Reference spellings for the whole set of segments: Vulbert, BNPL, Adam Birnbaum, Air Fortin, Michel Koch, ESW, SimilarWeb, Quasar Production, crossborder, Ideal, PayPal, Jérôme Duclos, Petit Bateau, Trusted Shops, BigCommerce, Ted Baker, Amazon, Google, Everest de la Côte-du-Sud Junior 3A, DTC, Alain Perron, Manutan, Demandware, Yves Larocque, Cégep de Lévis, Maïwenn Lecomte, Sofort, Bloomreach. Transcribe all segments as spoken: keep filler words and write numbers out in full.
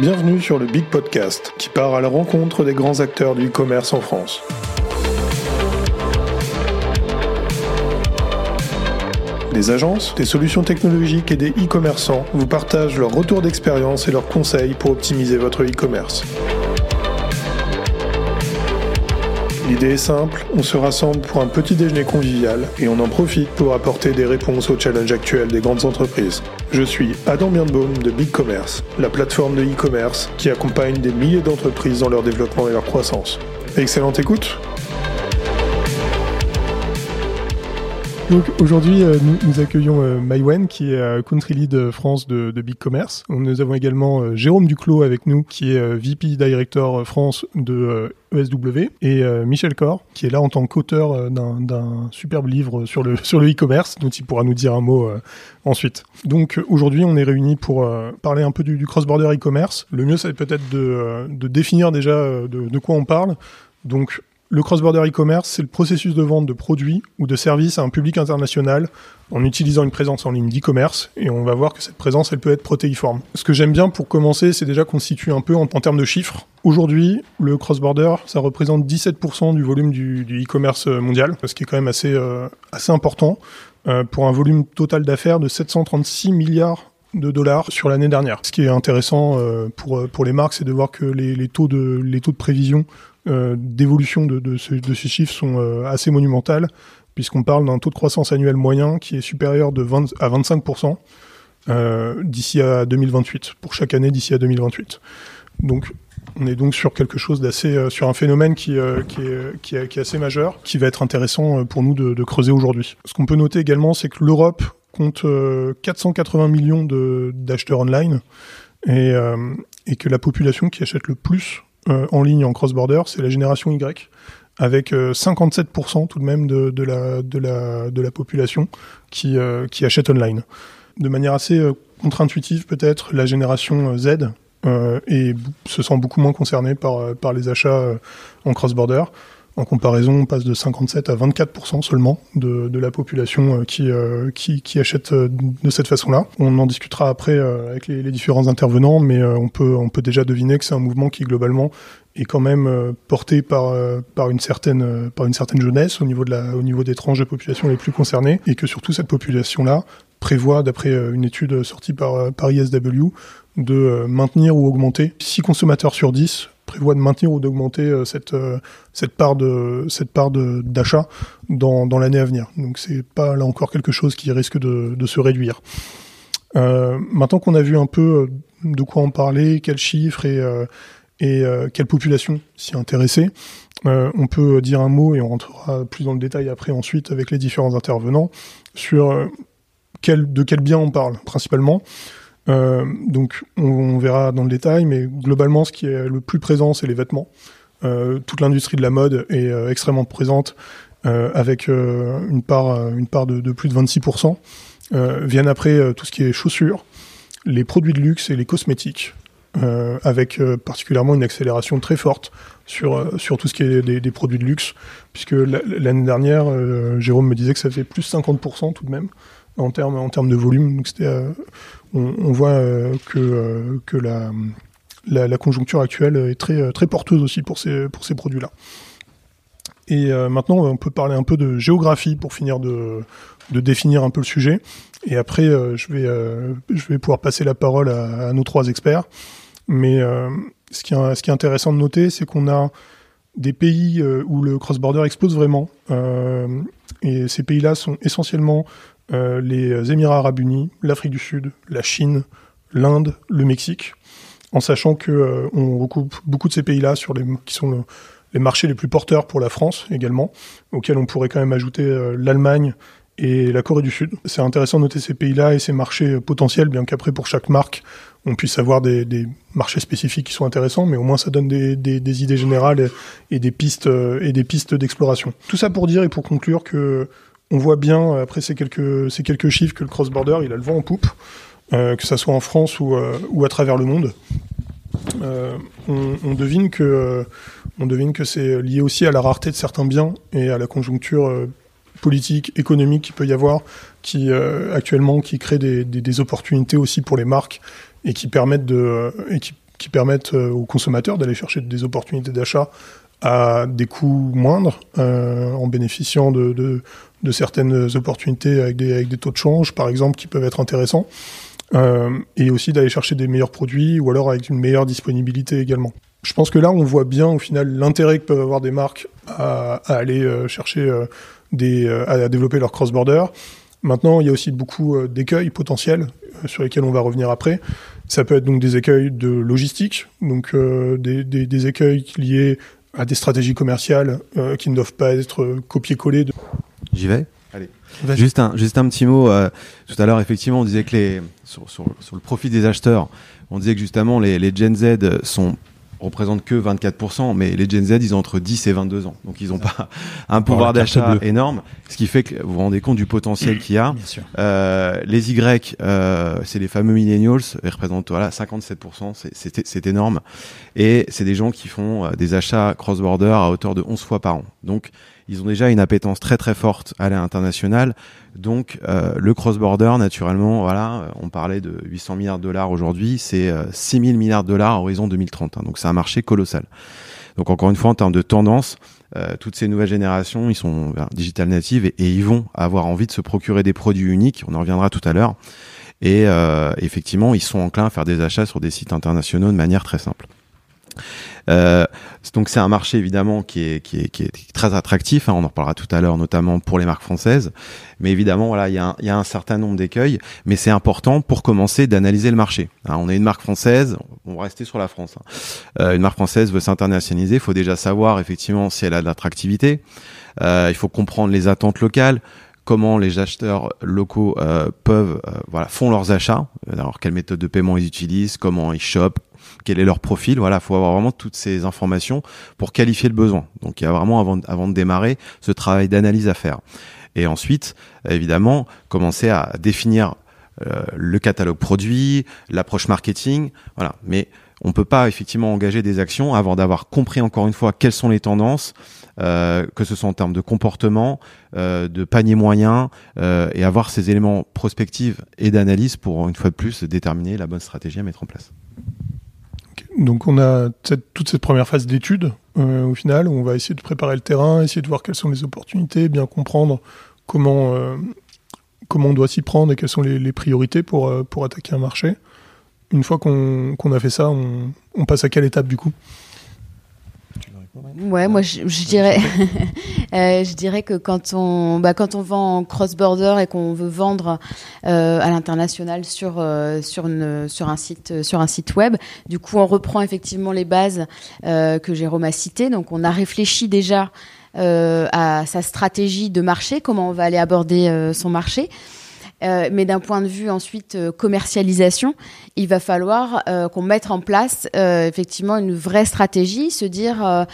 Bienvenue sur le Big Podcast, qui part à la rencontre des grands acteurs du e-commerce en France. Des agences, des solutions technologiques et des e-commerçants vous partagent leur retour d'expérience et leurs conseils pour optimiser votre e-commerce. L'idée est simple, on se rassemble pour un petit déjeuner convivial et on en profite pour apporter des réponses aux challenges actuels des grandes entreprises. Je suis Adam Birnbaum de BigCommerce, la plateforme de e-commerce qui accompagne des milliers d'entreprises dans leur développement et leur croissance. Excellente écoute! Donc aujourd'hui, euh, nous, nous accueillons euh, Maïwenn, qui est euh, Country Lead France de, de BigCommerce. Nous avons également euh, Jérôme Duclos avec nous, qui est euh, V P Director France de euh, E S W, et euh, Michel Koch, qui est là en tant qu'auteur euh, d'un, d'un superbe livre sur le sur le e-commerce, dont il pourra nous dire un mot euh, ensuite. Donc aujourd'hui, on est réunis pour euh, parler un peu du, du cross-border e-commerce. Le mieux, c'est peut-être de, de définir déjà de, de quoi on parle. Donc le cross-border e-commerce, c'est le processus de vente de produits ou de services à un public international en utilisant une présence en ligne d'e-commerce, et on va voir que cette présence, elle peut être protéiforme. Ce que j'aime bien pour commencer, c'est déjà qu'on se situe un peu en, en termes de chiffres. Aujourd'hui, le cross-border, ça représente dix-sept pour cent du volume du, du e-commerce mondial, ce qui est quand même assez, euh, assez important euh, pour un volume total d'affaires de sept cent trente-six milliards de dollars sur l'année dernière. Ce qui est intéressant euh, pour, pour les marques, c'est de voir que les, les, taux, de, les taux de prévision Euh, d'évolution de, de, ce, de ces chiffres sont euh, assez monumentales, puisqu'on parle d'un taux de croissance annuel moyen qui est supérieur de vingt à vingt-cinq pour cent euh, d'ici à deux mille vingt-huit, pour chaque année d'ici à deux mille vingt-huit. Donc on est donc sur quelque chose d'assez, euh, sur un phénomène qui, euh, qui, est, qui, est, qui est assez majeur, qui va être intéressant pour nous de, de creuser aujourd'hui. Ce qu'on peut noter également, c'est que l'Europe compte euh, quatre cent quatre-vingts millions de, d'acheteurs online, et, euh, et que la population qui achète le plus Euh, en ligne en cross-border, c'est la génération Y, avec euh, cinquante-sept pour cent tout de même de, de, la, de, la, de la population qui, euh, qui achète online. De manière assez euh, contre-intuitive peut-être, la génération Z euh, est, se sent beaucoup moins concernée par, par les achats euh, en cross-border. En comparaison, on passe de cinquante-sept à vingt-quatre pour cent seulement de, de la population qui, euh, qui, qui achète de cette façon-là. On en discutera après euh, avec les, les différents intervenants, mais euh, on peut, on peut déjà deviner que c'est un mouvement qui, globalement, est quand même euh, porté par, euh, par, une certaine, euh, par une certaine jeunesse au niveau, de la, au niveau des tranches de population les plus concernées, et que surtout cette population-là prévoit, d'après euh, une étude sortie par, euh, par I S W, de euh, maintenir ou augmenter six consommateurs sur dix prévoit de maintenir ou d'augmenter cette, cette part, de, cette part de, d'achat dans, dans l'année à venir. Donc c'est pas là encore quelque chose qui risque de, de se réduire. Euh, maintenant qu'on a vu un peu de quoi en parler, quels chiffres et, et quelle population s'y intéresser, euh, on peut dire un mot, et on rentrera plus dans le détail après ensuite avec les différents intervenants, sur quel, de quel bien on parle principalement. Euh, donc on, on verra dans le détail, mais globalement ce qui est le plus présent, c'est les vêtements. Euh, toute l'industrie de la mode est euh, extrêmement présente, euh, avec euh, une part, une part de, de plus de vingt-six pour cent. Euh, viennent après euh, tout ce qui est chaussures, les produits de luxe et les cosmétiques, euh, avec euh, particulièrement une accélération très forte sur, euh, sur tout ce qui est des, des produits de luxe, puisque l'année dernière, euh, Jérôme me disait que ça fait plus cinquante pour cent tout de même en termes en termes de volume. Donc c'était euh, on, on voit euh, que euh, que la, la la conjoncture actuelle est très très porteuse aussi pour ces pour ces produits là. Et euh, maintenant on peut parler un peu de géographie pour finir de de définir un peu le sujet, et après euh, je vais euh, je vais pouvoir passer la parole à, à nos trois experts. Mais euh, ce qui est, ce qui est intéressant de noter, c'est qu'on a des pays euh, où le cross-border explose vraiment, euh, et ces pays là sont essentiellement Euh, les Émirats Arabes Unis, l'Afrique du Sud, la Chine, l'Inde, le Mexique, en sachant que euh, on recoupe beaucoup de ces pays-là sur les qui sont le, les marchés les plus porteurs pour la France également, auxquels on pourrait quand même ajouter euh, l'Allemagne et la Corée du Sud. C'est intéressant de noter ces pays-là et ces marchés potentiels, bien qu'après pour chaque marque on puisse avoir des, des marchés spécifiques qui sont intéressants, mais au moins ça donne des, des, des idées générales et, et des pistes et des pistes d'exploration. Tout ça pour dire et pour conclure que on voit bien, après ces quelques, ces quelques chiffres, que le cross-border, il a le vent en poupe, euh, que ça soit en France ou, euh, ou à travers le monde. Euh, on, on devine que, euh, on devine que c'est lié aussi à la rareté de certains biens et à la conjoncture euh, politique, économique qu'il peut y avoir, qui euh, actuellement qui crée des, des, des opportunités aussi pour les marques et qui permettent de, euh, et qui qui permettent aux consommateurs d'aller chercher des opportunités d'achat à des coûts moindres, euh, en bénéficiant de, de, de certaines opportunités avec des, avec des taux de change, par exemple, qui peuvent être intéressants, euh, et aussi d'aller chercher des meilleurs produits ou alors avec une meilleure disponibilité également. Je pense que là, on voit bien au final l'intérêt que peuvent avoir des marques à, à aller euh, chercher, euh, des, euh, à développer leur cross-border. Maintenant, il y a aussi beaucoup euh, d'écueils potentiels euh, sur lesquels on va revenir après. Ça peut être donc des écueils de logistique, donc euh, des, des, des écueils liés à des stratégies commerciales euh, qui ne doivent pas être euh, copier-coller. De... J'y vais. Allez. Vas-y. Juste un, juste un petit mot. Euh, tout à l'heure, effectivement, on disait que les, sur, sur, sur le profit des acheteurs, on disait que justement les, les Gen Z sont représentent que vingt-quatre pour cent, mais les Gen Z, ils ont entre dix et vingt-deux ans. Donc, ils n'ont pas un pouvoir d'achat énorme, ce qui fait que vous vous rendez compte du potentiel qu'il y a. Bien sûr. Euh, les Y, euh, c'est les fameux millennials, ils représentent voilà, cinquante-sept pour cent, c'est, c'est, c'est énorme. Et c'est des gens qui font euh, des achats cross-border à hauteur de onze fois par an. Donc, ils ont déjà une appétence très très forte à l'international. Donc, euh, le cross-border, naturellement, voilà, on parlait de huit cents milliards de dollars aujourd'hui, c'est euh, six mille milliards de dollars à horizon deux mille trente. Hein, donc, c'est un marché colossal. Donc, encore une fois, en termes de tendance, euh, toutes ces nouvelles générations, ils sont ben, digital natives et, et ils vont avoir envie de se procurer des produits uniques. On en reviendra tout à l'heure. Et euh, effectivement, ils sont enclins à faire des achats sur des sites internationaux de manière très simple. Euh, donc c'est un marché évidemment qui est, qui est, qui est très attractif, hein, on en reparlera tout à l'heure notamment pour les marques françaises, mais évidemment voilà, il y a un, il y a un certain nombre d'écueils, mais c'est important pour commencer d'analyser le marché, hein, on est une marque française, on va rester sur la France, hein. Euh, une marque française veut s'internationaliser, il faut déjà savoir effectivement si elle a de l'attractivité, euh, il faut comprendre les attentes locales, comment les acheteurs locaux euh, peuvent euh, voilà, font leurs achats, alors quelle méthode de paiement ils utilisent, comment ils shoppent, quel est leur profil, voilà, faut avoir vraiment toutes ces informations pour qualifier le besoin. Donc il y a vraiment avant de, avant de démarrer ce travail d'analyse à faire. Et ensuite, évidemment, commencer à définir euh, le catalogue produit, l'approche marketing, voilà, mais on peut pas effectivement engager des actions avant d'avoir compris encore une fois quelles sont les tendances, euh, que ce soit en termes de comportement, euh, de panier moyen, euh, et avoir ces éléments prospectifs et d'analyse pour une fois de plus déterminer la bonne stratégie à mettre en place. Donc on a cette, toute cette première phase d'étude, euh, au final, où on va essayer de préparer le terrain, essayer de voir quelles sont les opportunités, bien comprendre comment, euh, comment on doit s'y prendre et quelles sont les, les priorités pour, euh, pour attaquer un marché. Une fois qu'on, qu'on a fait ça, on, on passe à quelle étape du coup ? Ouais, moi je, je dirais, euh, je dirais que quand on, bah quand on vend en cross-border et qu'on veut vendre euh, à l'international sur euh, sur une sur un site sur un site web, du coup on reprend effectivement les bases euh, que Jérôme a citées. Donc on a réfléchi déjà euh, à sa stratégie de marché, comment on va aller aborder euh, son marché. Euh, mais d'un point de vue ensuite euh, commercialisation, il va falloir euh, qu'on mette en place euh, effectivement une vraie stratégie, se dire euh,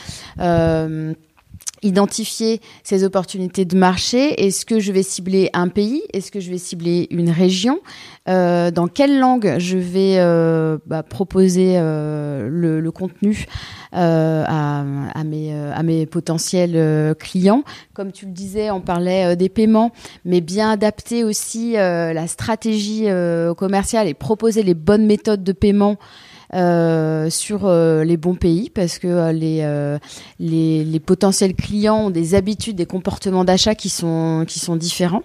euh, identifier ces opportunités de marché. Est-ce que je vais cibler un pays ? Est-ce que je vais cibler une région ? euh, Dans quelle langue je vais euh, bah, proposer euh, le, le contenu euh, à, à, mes, à mes potentiels euh, clients ? Comme tu le disais, on parlait euh, des paiements, mais bien adapter aussi euh, la stratégie euh, commerciale et proposer les bonnes méthodes de paiement Euh, sur euh, les bons pays, parce que euh, les, euh, les, les potentiels clients ont des habitudes, des comportements d'achat qui sont, qui sont différents.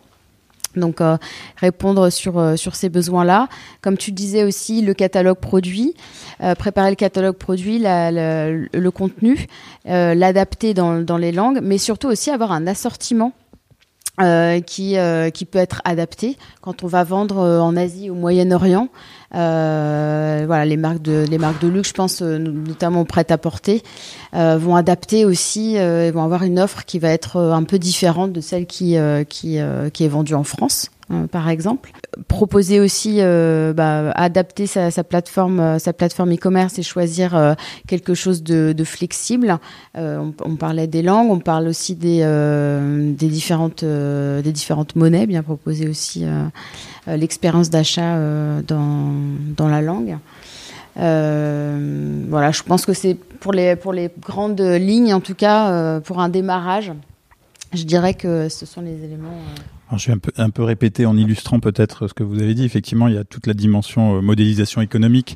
Donc, euh, répondre sur, euh, sur ces besoins-là. Comme tu disais aussi, le catalogue produit, euh, préparer le catalogue produit, la, la, le contenu, euh, l'adapter dans, dans les langues, mais surtout aussi avoir un assortiment Euh, qui euh, qui peut être adapté quand on va vendre euh, en Asie, au Moyen-Orient. Euh, voilà, les marques de les marques de luxe, je pense euh, notamment prêt-à-porter, euh, vont adapter aussi, euh, vont avoir une offre qui va être euh, un peu différente de celle qui euh, qui euh, qui est vendue en France, euh, par exemple. Proposer aussi, euh, bah, adapter sa, sa plateforme euh, sa plateforme e-commerce et choisir euh, quelque chose de, de flexible. Euh, on, on parlait des langues, on parle aussi des euh, des différentes euh, des différentes monnaies. Bien proposer aussi euh, euh, l'expérience d'achat euh, dans dans la langue. Euh, voilà, je pense que c'est pour les pour les grandes lignes, en tout cas euh, pour un démarrage. Je dirais que ce sont les éléments. Euh, Alors, je vais un peu, un peu répéter en illustrant peut-être ce que vous avez dit. Effectivement, il y a toute la dimension euh, modélisation économique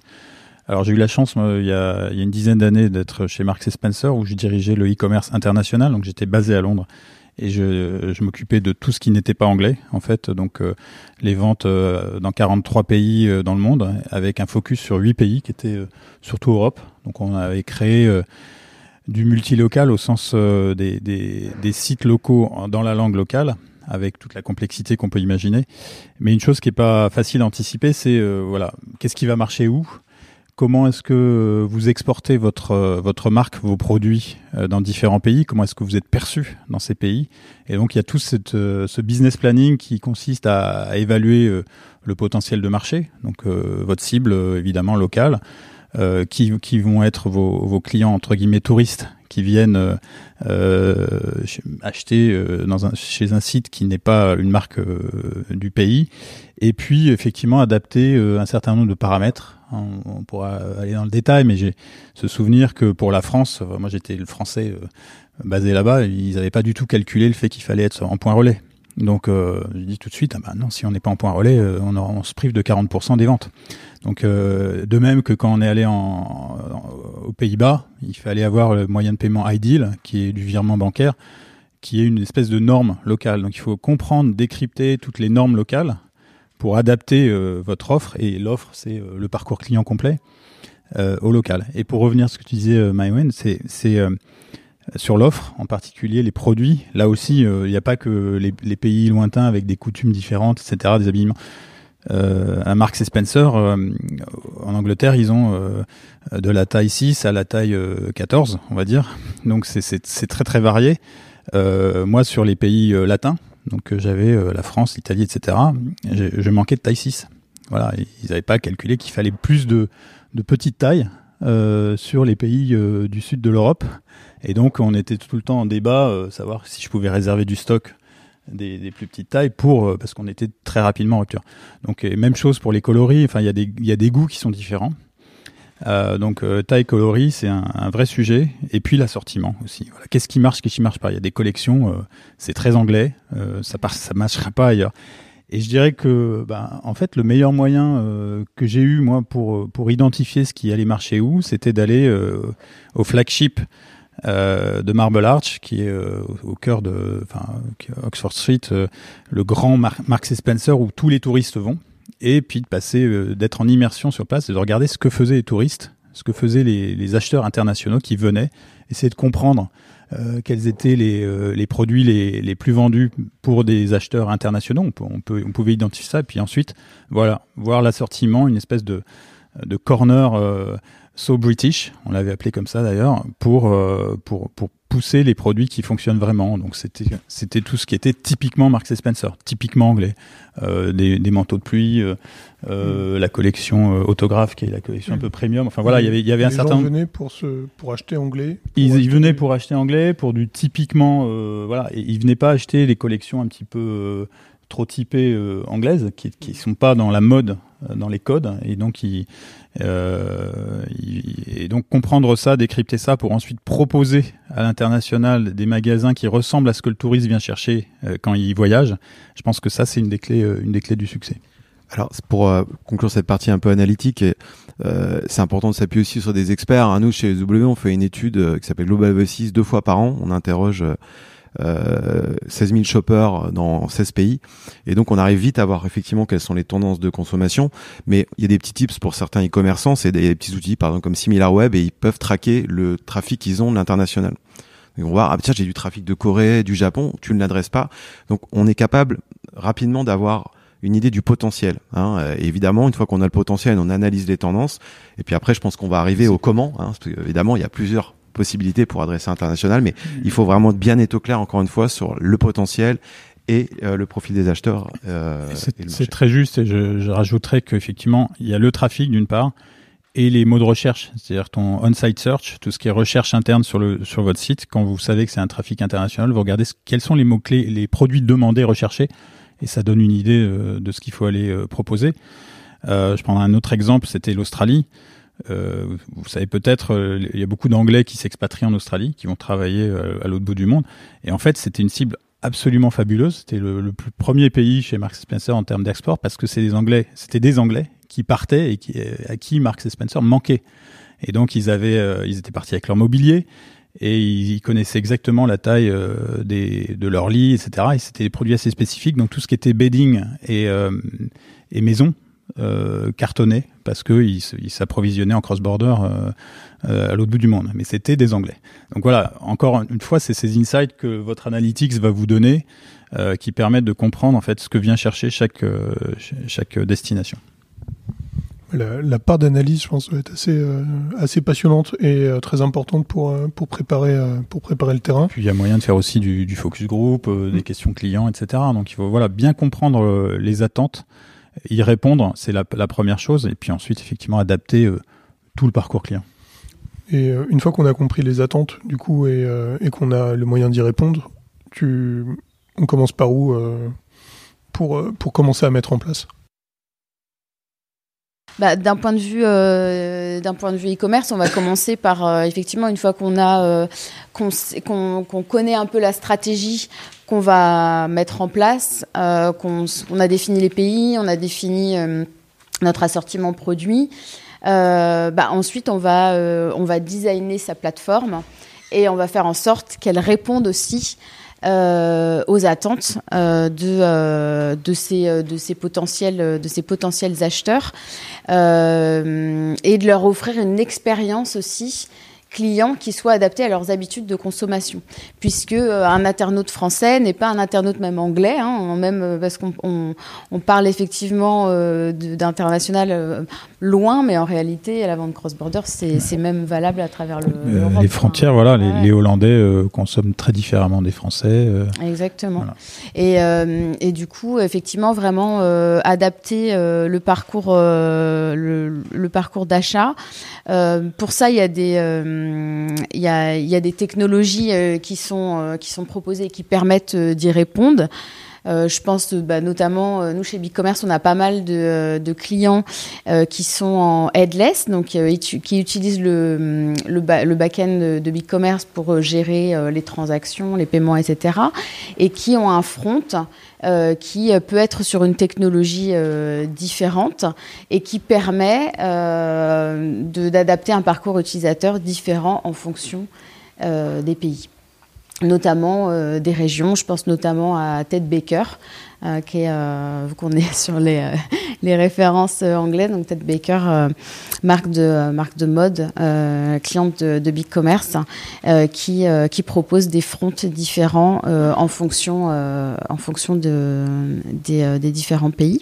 Alors j'ai eu la chance moi, il y a, il y a une dizaine d'années d'être chez Marks and Spencer où je dirigeais le e-commerce international, donc j'étais basé à Londres. Et je, je m'occupais de tout ce qui n'était pas anglais, en fait. Donc, euh, les ventes euh, dans quarante-trois pays euh, dans le monde, avec un focus sur huit pays qui étaient euh, surtout Europe. Donc, on avait créé euh, du multilocal au sens euh, des, des, des sites locaux dans la langue locale, avec toute la complexité qu'on peut imaginer. Mais une chose qui n'est pas facile à anticiper, c'est euh, voilà, qu'est-ce qui va marcher où ? Comment est-ce que vous exportez votre votre marque, vos produits dans différents pays ? Comment est-ce que vous êtes perçu dans ces pays ? Et donc, il y a tout cette, ce business planning qui consiste à, à évaluer le potentiel de marché, donc euh, votre cible, évidemment, locale, euh, qui, qui vont être vos, vos clients, entre guillemets, touristes, qui viennent euh, acheter dans un, chez un site qui n'est pas une marque euh, du pays. Et puis, effectivement, adapter un certain nombre de paramètres. On pourra aller dans le détail, mais j'ai ce souvenir que pour la France, moi j'étais le français euh, basé là-bas, ils n'avaient pas du tout calculé le fait qu'il fallait être en point relais. Donc euh, je dis tout de suite, ah ben non, si on n'est pas en point relais, euh, on, on se prive de quarante pour cent des ventes. Donc euh, de même que quand on est allé en, en, aux Pays-Bas, il fallait avoir le moyen de paiement Ideal, qui est du virement bancaire, qui est une espèce de norme locale. Donc il faut comprendre, décrypter toutes les normes locales pour adapter euh, votre offre, et l'offre, c'est euh, le parcours client complet euh, au local. Et pour revenir à ce que tu disais, euh, Maïwenn, c'est, c'est euh, sur l'offre, en particulier les produits. Là aussi, il euh, n'y a pas que les, les pays lointains avec des coutumes différentes, et cetera, des habillements. Euh, à Marks and Spencer, euh, en Angleterre, ils ont euh, de la taille six à la taille euh, quatorze, on va dire. Donc, c'est, c'est, c'est très, très varié. Euh, moi, sur les pays euh, latins, donc euh, j'avais euh, la France, l'Italie, et cetera. Je, je manquais de taille six. Voilà, ils n'avaient pas calculé qu'il fallait plus de, de petites tailles euh, sur les pays euh, du sud de l'Europe. Et donc on était tout le temps en débat, euh, savoir si je pouvais réserver du stock des, des plus petites tailles pour euh, parce qu'on était très rapidement en rupture. Donc et même chose pour les coloris. Enfin, il y a des il y a des goûts qui sont différents. Euh, donc euh, taille coloris, c'est un, un vrai sujet, et puis l'assortiment aussi. Voilà. Qu'est-ce qui marche, qu'est-ce qui marche pas ? Il y a des collections, euh, c'est très anglais, euh, ça part, ça marchera pas ailleurs. Et je dirais que, bah, en fait, le meilleur moyen euh, que j'ai eu moi pour pour identifier ce qui allait marcher où, c'était d'aller euh, au flagship euh, de Marble Arch, qui est euh, au cœur de, enfin, Oxford Street, euh, le grand Mar- Marks and Spencer où tous les touristes vont. Et puis de passer, euh, d'être en immersion sur place et de regarder ce que faisaient les touristes, ce que faisaient les, les acheteurs internationaux qui venaient, essayer de comprendre euh, quels étaient les, euh, les produits les, les plus vendus pour des acheteurs internationaux. On, peut, on, peut, on pouvait identifier ça. Et puis ensuite, voilà, voir l'assortiment, une espèce de, de corner euh, so British, on l'avait appelé comme ça d'ailleurs, pour, euh, pour, pour pousser les produits qui fonctionnent vraiment. Donc c'était c'était tout ce qui était typiquement Marks and Spencer, typiquement anglais, euh, des, des manteaux de pluie, euh, mmh. la collection euh, autographe qui est la collection mmh. un peu premium. Enfin voilà, il y avait il y avait les un gens certain. Ils venaient pour se pour acheter anglais. Pour ils, acheter... ils venaient pour acheter anglais, pour du typiquement euh, voilà. Et ils venaient pas acheter les collections un petit peu euh, trop typées euh, anglaises, qui qui sont pas dans la mode, euh, dans les codes. Et donc ils, euh, ils, et donc comprendre ça, décrypter ça pour ensuite proposer à l'international des magasins qui ressemblent à ce que le touriste vient chercher euh, quand il voyage. Je pense que ça, c'est une des clés, euh, une des clés du succès. Alors, pour euh, conclure cette partie un peu analytique, et, euh, c'est important de s'appuyer aussi sur des experts. Hein. Nous, chez E S W, on fait une étude euh, qui s'appelle Global Voices deux fois par an. On interroge euh, Euh, seize mille shoppers dans seize pays, et donc on arrive vite à voir effectivement quelles sont les tendances de consommation, mais il y a des petits tips pour certains e-commerçants, c'est des, des petits outils par exemple comme SimilarWeb, et ils peuvent traquer le trafic qu'ils ont de l'international. Ils vont voir, ah tiens, j'ai du trafic de Corée, du Japon, tu ne l'adresses pas. Donc on est capable rapidement d'avoir une idée du potentiel. Hein. Euh, évidemment, une fois qu'on a le potentiel, on analyse les tendances, et puis après je pense qu'on va arriver au comment, hein, parce qu'évidemment il y a plusieurs possibilités pour adresser international, mais mmh. il faut vraiment bien être au clair, encore une fois, sur le potentiel et euh, le profil des acheteurs. Euh, c'est, et le c'est très juste, et je, je rajouterais qu'effectivement, il y a le trafic d'une part et les mots de recherche, c'est-à-dire ton on-site search, tout ce qui est recherche interne sur le sur votre site. Quand vous savez que c'est un trafic international, vous regardez ce, quels sont les mots-clés, les produits demandés, recherchés, et ça donne une idée euh, de ce qu'il faut aller euh, proposer. Euh, je prendrai un autre exemple, c'était l'Australie. Euh, vous savez peut-être, euh, il y a beaucoup d'Anglais qui s'expatrient en Australie, qui vont travailler euh, à l'autre bout du monde. Et en fait, c'était une cible absolument fabuleuse. C'était le, le plus premier pays chez Marks and Spencer en termes d'export, parce que c'est des Anglais, c'était des Anglais qui partaient et qui, à qui Marks and Spencer manquait. Et donc ils avaient, euh, ils étaient partis avec leur mobilier et ils connaissaient exactement la taille euh, des, de leur lit, et cetera. Et c'était des produits assez spécifiques. Donc tout ce qui était bedding et, euh, et maison euh, cartonnait parce qu'ils ils s'approvisionnaient en cross-border euh, euh, à l'autre bout du monde. Mais c'était des Anglais. Donc voilà, encore une fois, c'est ces insights que votre analytics va vous donner euh, qui permettent de comprendre en fait ce que vient chercher chaque, euh, chaque destination. La, la part d'analyse, je pense, doit être assez, euh, assez passionnante et euh, très importante pour, euh, pour, préparer, euh, pour préparer le terrain. Puis il y a moyen de faire aussi du, du focus group, euh, des mmh. questions clients, et cetera. Donc il faut voilà, bien comprendre euh, les attentes, y répondre, c'est la, la première chose. Et puis ensuite, effectivement, adapter euh, tout le parcours client. Et euh, une fois qu'on a compris les attentes, du coup, et, euh, et qu'on a le moyen d'y répondre, tu... on commence par où euh, pour, euh, pour commencer à mettre en place ? Bah, d'un point de vue euh, d'un point de vue e-commerce, on va commencer par euh, effectivement une fois qu'on a euh, qu'on, qu'on, qu'on connaît un peu la stratégie qu'on va mettre en place, euh, qu'on on a défini les pays, on a défini euh, notre assortiment produit. Euh, bah, ensuite, on va euh, on va designer sa plateforme et on va faire en sorte qu'elle réponde aussi Euh, aux attentes euh, de euh, de ces de ces potentiels de ces potentiels acheteurs euh, et de leur offrir une expérience aussi client qui soit adaptée à leurs habitudes de consommation, puisque euh, un internaute français n'est pas un internaute même anglais, hein, même parce qu'on on, on parle effectivement euh, d'international euh, loin, mais en réalité la vente cross-border c'est, c'est même valable à travers le, euh, l'Europe. Les frontières, hein. Voilà, ouais. les, les Hollandais euh, consomment très différemment des Français. Euh, Exactement. Voilà. Et, euh, et du coup, effectivement, vraiment euh, adapter euh, le parcours, euh, le, le parcours d'achat. Euh, pour ça, il y a des euh, Il y, a, il y a des technologies euh, qui, sont, euh, qui sont proposées et qui permettent euh, d'y répondre. Euh, je pense bah, notamment, euh, nous chez BigCommerce, on a pas mal de, de clients euh, qui sont en headless, donc euh, qui utilisent le, le, ba, le back-end de, de BigCommerce pour gérer euh, les transactions, les paiements, et cetera. Et qui ont un front euh, qui peut être sur une technologie euh, différente et qui permet euh, de, d'adapter un parcours utilisateur différent en fonction euh, des pays. Notamment euh, des régions, je pense notamment à Ted Baker, euh, qui est, euh, vu qu'on est sur les, euh, les références euh, anglaises, donc Ted Baker, euh, marque, de, euh, marque de mode, euh, cliente de, de BigCommerce, euh, qui, euh, qui propose des fronts différents euh, en fonction, euh, en fonction de, des, euh, des différents pays.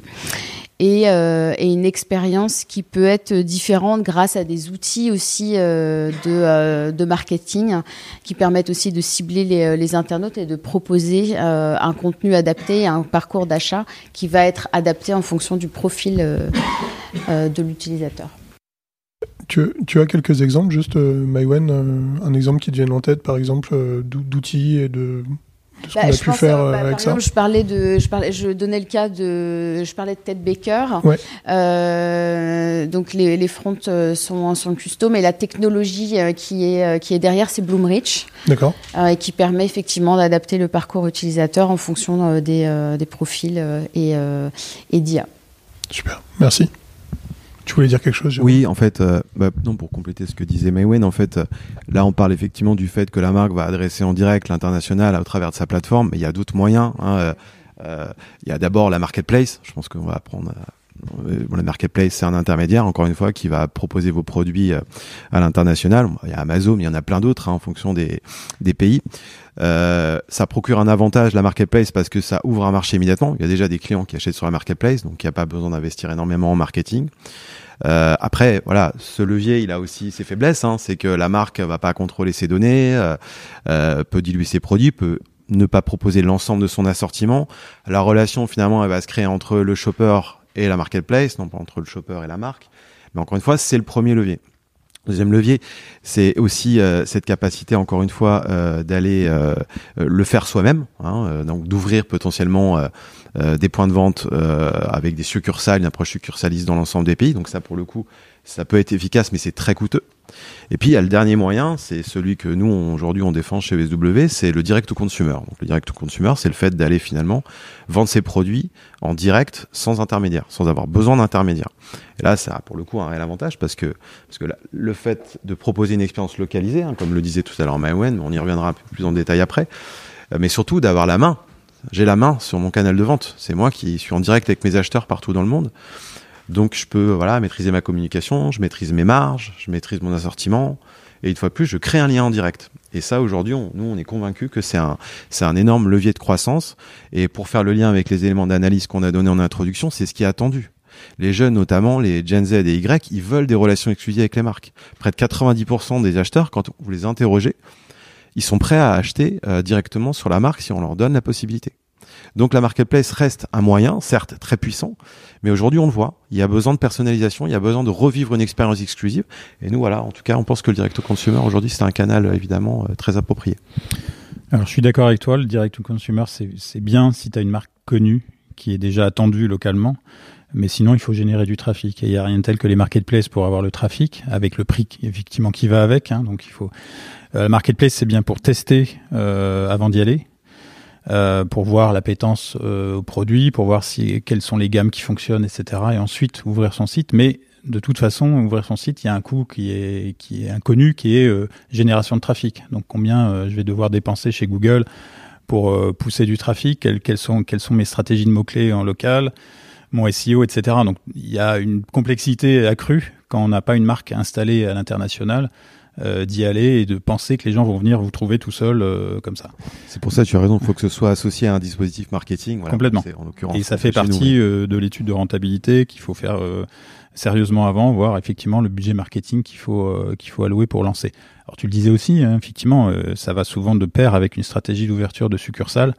Et, euh, et une expérience qui peut être différente grâce à des outils aussi euh, de, euh, de marketing qui permettent aussi de cibler les, les internautes et de proposer euh, un contenu adapté, un parcours d'achat qui va être adapté en fonction du profil euh, euh, de l'utilisateur. Tu, tu as quelques exemples, juste euh, Maïwenn, euh, un exemple qui te vient en tête, par exemple, euh, d'outils et de... Bah, je, pense, faire, euh, bah, avec par ça. Exemple, je parlais de, je parlais, je donnais le cas de, je parlais de Ted Baker. Ouais. Euh, donc les, les fronts sont sont custom, mais la technologie qui est qui est derrière, c'est Bloomreach. D'accord. Euh, et qui permet effectivement d'adapter le parcours utilisateur en fonction des euh, des profils et euh, et d'I A. Super, merci. Tu voulais dire quelque chose, Jérôme ? Oui, en fait, euh, bah, non, pour compléter ce que disait Maïwenn, en fait, euh, là, on parle effectivement du fait que la marque va adresser en direct l'international à travers de sa plateforme, mais il y a d'autres moyens. Il hein, euh, euh, y a d'abord la marketplace. Je pense qu'on va apprendre. Euh, bon, la marketplace, c'est un intermédiaire, encore une fois, qui va proposer vos produits euh, à l'international. Il y a Amazon, mais il y en a plein d'autres hein, en fonction des, des pays. Euh, ça procure un avantage, la marketplace, parce que ça ouvre un marché immédiatement. Il y a déjà des clients qui achètent sur la marketplace, donc il n'y a pas besoin d'investir énormément en marketing. Euh, après, voilà, ce levier, il a aussi ses faiblesses, hein, c'est que la marque va pas contrôler ses données, euh, euh, peut diluer ses produits, peut ne pas proposer l'ensemble de son assortiment. La relation, finalement, elle va se créer entre le shopper et la marketplace, non pas entre le shopper et la marque. Mais encore une fois, c'est le premier levier. Deuxième levier, c'est aussi euh, cette capacité, encore une fois, euh, d'aller euh, le faire soi-même, hein, euh, donc d'ouvrir potentiellement euh, euh, des points de vente euh, avec des succursales, une approche succursaliste dans l'ensemble des pays. Donc ça, pour le coup, ça peut être efficace, mais c'est très coûteux. Et puis, il y a le dernier moyen, c'est celui que nous, on, aujourd'hui, on défend chez E S W, c'est le direct-to-consumer. Donc, le direct-to-consumer, c'est le fait d'aller finalement vendre ses produits en direct, sans intermédiaire, sans avoir besoin d'intermédiaire. Et là, ça a pour le coup un réel avantage, parce que, parce que là, le fait de proposer une expérience localisée, hein, comme le disait tout à l'heure Maïwenn, on y reviendra un peu plus en détail après, mais surtout d'avoir la main. J'ai la main sur mon canal de vente. C'est moi qui suis en direct avec mes acheteurs partout dans le monde. Donc, je peux voilà, maîtriser ma communication, je maîtrise mes marges, je maîtrise mon assortiment. Et une fois de plus, je crée un lien en direct. Et ça, aujourd'hui, on, nous, on est convaincus que c'est un, c'est un énorme levier de croissance. Et pour faire le lien avec les éléments d'analyse qu'on a donnés en introduction, c'est ce qui est attendu. Les jeunes, notamment les Gen Z et Y, ils veulent des relations exclusives avec les marques. Près de quatre-vingt-dix pour cent des acheteurs, quand vous les interrogez, ils sont prêts à acheter euh, directement sur la marque si on leur donne la possibilité. Donc la marketplace reste un moyen, certes très puissant, mais aujourd'hui on le voit, il y a besoin de personnalisation, il y a besoin de revivre une expérience exclusive. Et nous voilà, en tout cas on pense que le direct-to-consumer aujourd'hui c'est un canal évidemment très approprié. Alors je suis d'accord avec toi, le direct-to-consumer c'est, c'est bien si tu as une marque connue qui est déjà attendue localement, mais sinon il faut générer du trafic. Et il n'y a rien de tel que les marketplaces pour avoir le trafic, avec le prix effectivement qui va avec. Hein, donc il faut euh, marketplace c'est bien pour tester euh, avant d'y aller. Euh, pour voir l'appétence euh, aux produits, pour voir si, quelles sont les gammes qui fonctionnent, et cetera. Et ensuite, ouvrir son site. Mais de toute façon, ouvrir son site, il y a un coût qui est, qui est inconnu, qui est euh, génération de trafic. Donc combien euh, je vais devoir dépenser chez Google pour euh, pousser du trafic, quelles, quelles sont, quelles sont mes stratégies de mots-clés en local, mon S E O, et cetera. Donc il y a une complexité accrue quand on n'a pas une marque installée à l'international. Euh, d'y aller et de penser que les gens vont venir vous trouver tout seul euh, comme ça. C'est pour ça, tu as raison, il faut que ce soit associé à un dispositif marketing. Voilà, complètement. En l'occurrence, et ça fait partie nous, euh, de l'étude de rentabilité qu'il faut faire euh, sérieusement avant, voir effectivement le budget marketing qu'il faut, euh, qu'il faut allouer pour lancer. Alors tu le disais aussi, hein, effectivement, euh, ça va souvent de pair avec une stratégie d'ouverture de succursales,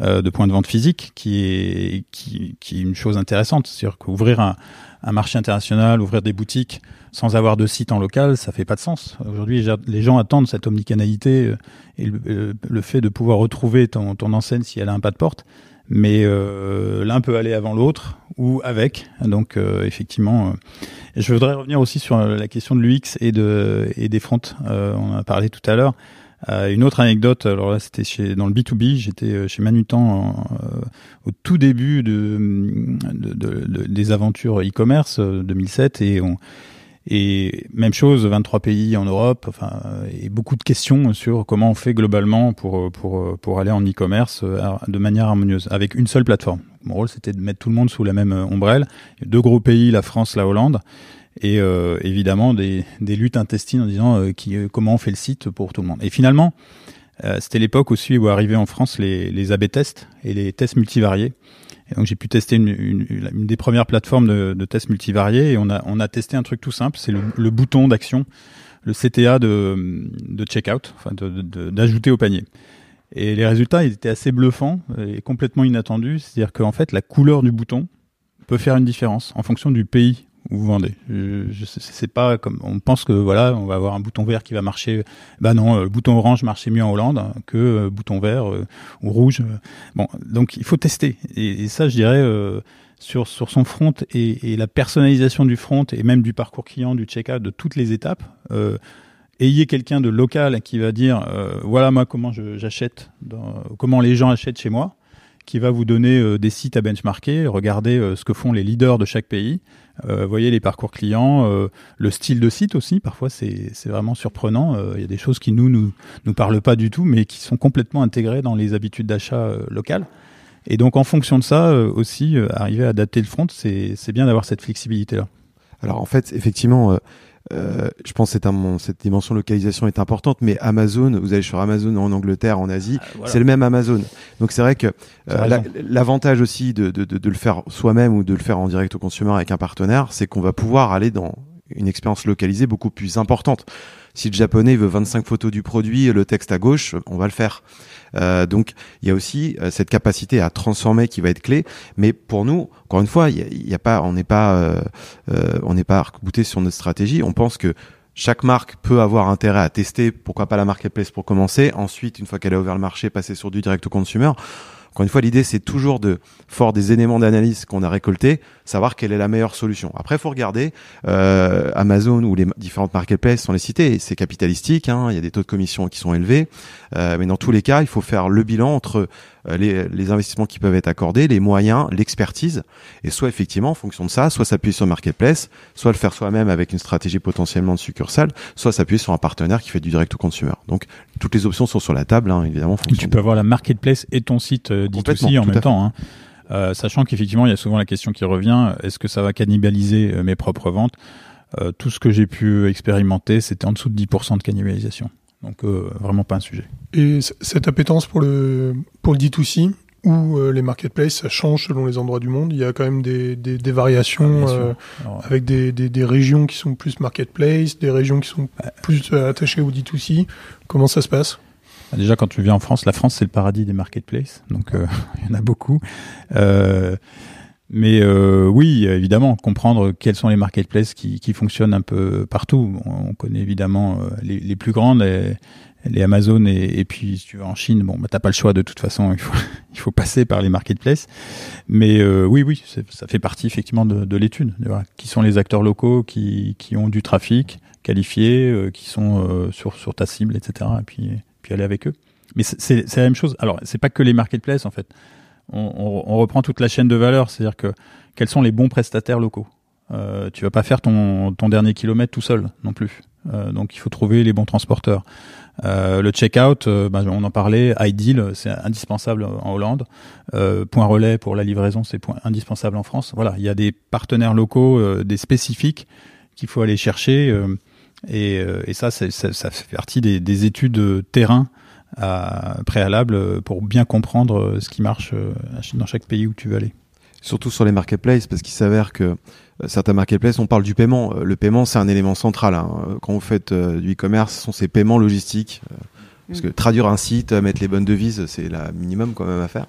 euh, de points de vente physiques, qui est, qui, qui est une chose intéressante. C'est-à-dire qu'ouvrir un, un marché international, ouvrir des boutiques sans avoir de site en local, ça fait pas de sens. Aujourd'hui, les gens attendent cette omnicanalité et le, le fait de pouvoir retrouver ton, ton enseigne si elle a un pas de porte. Mais euh, l'un peut aller avant l'autre ou avec. Donc, euh, effectivement, euh, je voudrais revenir aussi sur la question de l'U X et, de, et des fronts. Euh, on en a parlé tout à l'heure. Euh, une autre anecdote, alors là c'était chez, dans le B to B, j'étais chez Manutan euh, au tout début de, de, de, de, des aventures e-commerce euh, deux mille sept et, on, et même chose, vingt-trois pays en Europe, enfin, et beaucoup de questions sur comment on fait globalement pour, pour, pour aller en e-commerce de manière harmonieuse avec une seule plateforme. Mon rôle c'était de mettre tout le monde sous la même ombrelle, deux gros pays, la France, la Hollande. Et euh, évidemment des, des luttes intestines en disant euh, qui, euh, comment on fait le site pour tout le monde. Et finalement, euh, c'était l'époque aussi où arrivaient en France les, les A B tests et les tests multivariés. Et donc j'ai pu tester une, une, une des premières plateformes de, de tests multivariés et on a, on a testé un truc tout simple, c'est le, le bouton d'action, le C T A de, de checkout, enfin de, de, de, d'ajouter au panier. Et les résultats ils étaient assez bluffants et complètement inattendus, c'est-à-dire qu'en fait la couleur du bouton peut faire une différence en fonction du pays où vous vendez. Je, je, c'est pas comme on pense que voilà, on va avoir un bouton vert qui va marcher. Bah non, euh, le bouton orange marchait mieux en Hollande que euh, bouton vert euh, ou rouge. Bon, donc il faut tester. Et, et ça, je dirais euh, sur sur son front et, et la personnalisation du front et même du parcours client, du checkout, de toutes les étapes. Euh, ayez quelqu'un de local qui va dire euh, voilà moi comment je, j'achète, dans, comment les gens achètent chez moi, qui va vous donner euh, des sites à benchmarker, regardez euh, ce que font les leaders de chaque pays, euh, voyez les parcours clients, euh, le style de site aussi, parfois c'est, c'est vraiment surprenant, il euh, y a des choses qui nous, nous nous parlent pas du tout, mais qui sont complètement intégrées dans les habitudes d'achat euh, locales. Et donc en fonction de ça euh, aussi, euh, arriver à adapter le front, c'est, c'est bien d'avoir cette flexibilité-là. Alors en fait, effectivement... Euh... Euh, je pense que c'est un, cette dimension localisation est importante, mais Amazon, vous allez sur Amazon en Angleterre, en Asie, ah, voilà. C'est le même Amazon. Donc c'est vrai que euh, la, l'avantage aussi de, de, de, de le faire soi-même ou de le faire en direct au consumer avec un partenaire, c'est qu'on va pouvoir aller dans une expérience localisée beaucoup plus importante. Si le japonais veut vingt-cinq photos du produit et le texte à gauche, on va le faire. Euh, donc il y a aussi euh, cette capacité à transformer qui va être clé, mais pour nous, encore une fois, y a, y a pas, on n'est pas, euh, euh, on n'est pas arc-bouté sur notre stratégie. On pense que chaque marque peut avoir intérêt à tester, pourquoi pas la marketplace pour commencer. Ensuite, une fois qu'elle a ouvert le marché, passer sur du direct au consumer. Encore une fois, l'idée, c'est toujours de, fort des éléments d'analyse qu'on a récoltés, savoir quelle est la meilleure solution. Après, faut regarder euh, Amazon ou les différentes marketplaces sans les citer. C'est capitalistique, hein, il y a des taux de commission qui sont élevés, euh, mais dans tous les cas, il faut faire le bilan entre euh, les, les investissements qui peuvent être accordés, les moyens, l'expertise, et soit effectivement en fonction de ça, soit s'appuyer sur marketplace, soit le faire soi-même avec une stratégie potentiellement de succursale, soit s'appuyer sur un partenaire qui fait du direct to consumer. Donc toutes les options sont sur la table, hein, évidemment. Tu peux avoir la marketplace et ton site euh, D deux C en même temps. Hein. Euh, sachant qu'effectivement, il y a souvent la question qui revient, est-ce que ça va cannibaliser euh, mes propres ventes ? euh, Tout ce que j'ai pu expérimenter, c'était en dessous de dix pour cent de cannibalisation. Donc euh, vraiment pas un sujet. Et c- cette appétence pour le, pour le D deux C ou euh, les marketplaces, ça change selon les endroits du monde. Il y a quand même des, des, des variations ah, euh, Alors, avec des, des, des régions qui sont plus marketplace, des régions qui sont bah, plus attachées au D deux C. Comment ça se passe ? Déjà, quand tu viens en France, la France, c'est le paradis des marketplaces, donc euh, il y en a beaucoup. Euh, mais euh, oui, évidemment, comprendre quels sont les marketplaces qui, qui fonctionnent un peu partout. On connaît évidemment les, les plus grandes, les, les Amazon, et, et puis si tu vas en Chine, bon, bah, t'as pas le choix de toute façon, il faut, il faut passer par les marketplaces. Mais euh, oui, oui, ça fait partie effectivement de, de l'étude. De voir qui sont les acteurs locaux qui, qui ont du trafic qualifié, euh, qui sont euh, sur, sur ta cible, et cetera. Et puis puis aller avec eux. Mais c'est, c'est, c'est la même chose. Alors, c'est pas que les marketplaces, en fait. On, on, on reprend toute la chaîne de valeur, c'est-à-dire que quels sont les bons prestataires locaux. Euh, tu vas pas faire ton, ton dernier kilomètre tout seul, non plus. Euh, donc, il faut trouver les bons transporteurs. Euh, le checkout, euh, ben, on en parlait, Ideal, c'est indispensable en Hollande. Euh, point relais pour la livraison, c'est point indispensable en France. Voilà, il y a des partenaires locaux, euh, des spécifiques qu'il faut aller chercher. Euh, Et, et ça, c'est, ça, ça fait partie des, des études terrain à, préalables pour bien comprendre ce qui marche dans chaque pays où tu veux aller. Surtout sur les marketplaces, parce qu'il s'avère que certains marketplaces, on parle du paiement. Le paiement, c'est un élément central. Hein. Quand vous faites du e-commerce, ce sont ces paiements logistiques. Parce que traduire un site, mettre les bonnes devises, c'est la minimum quand même à faire.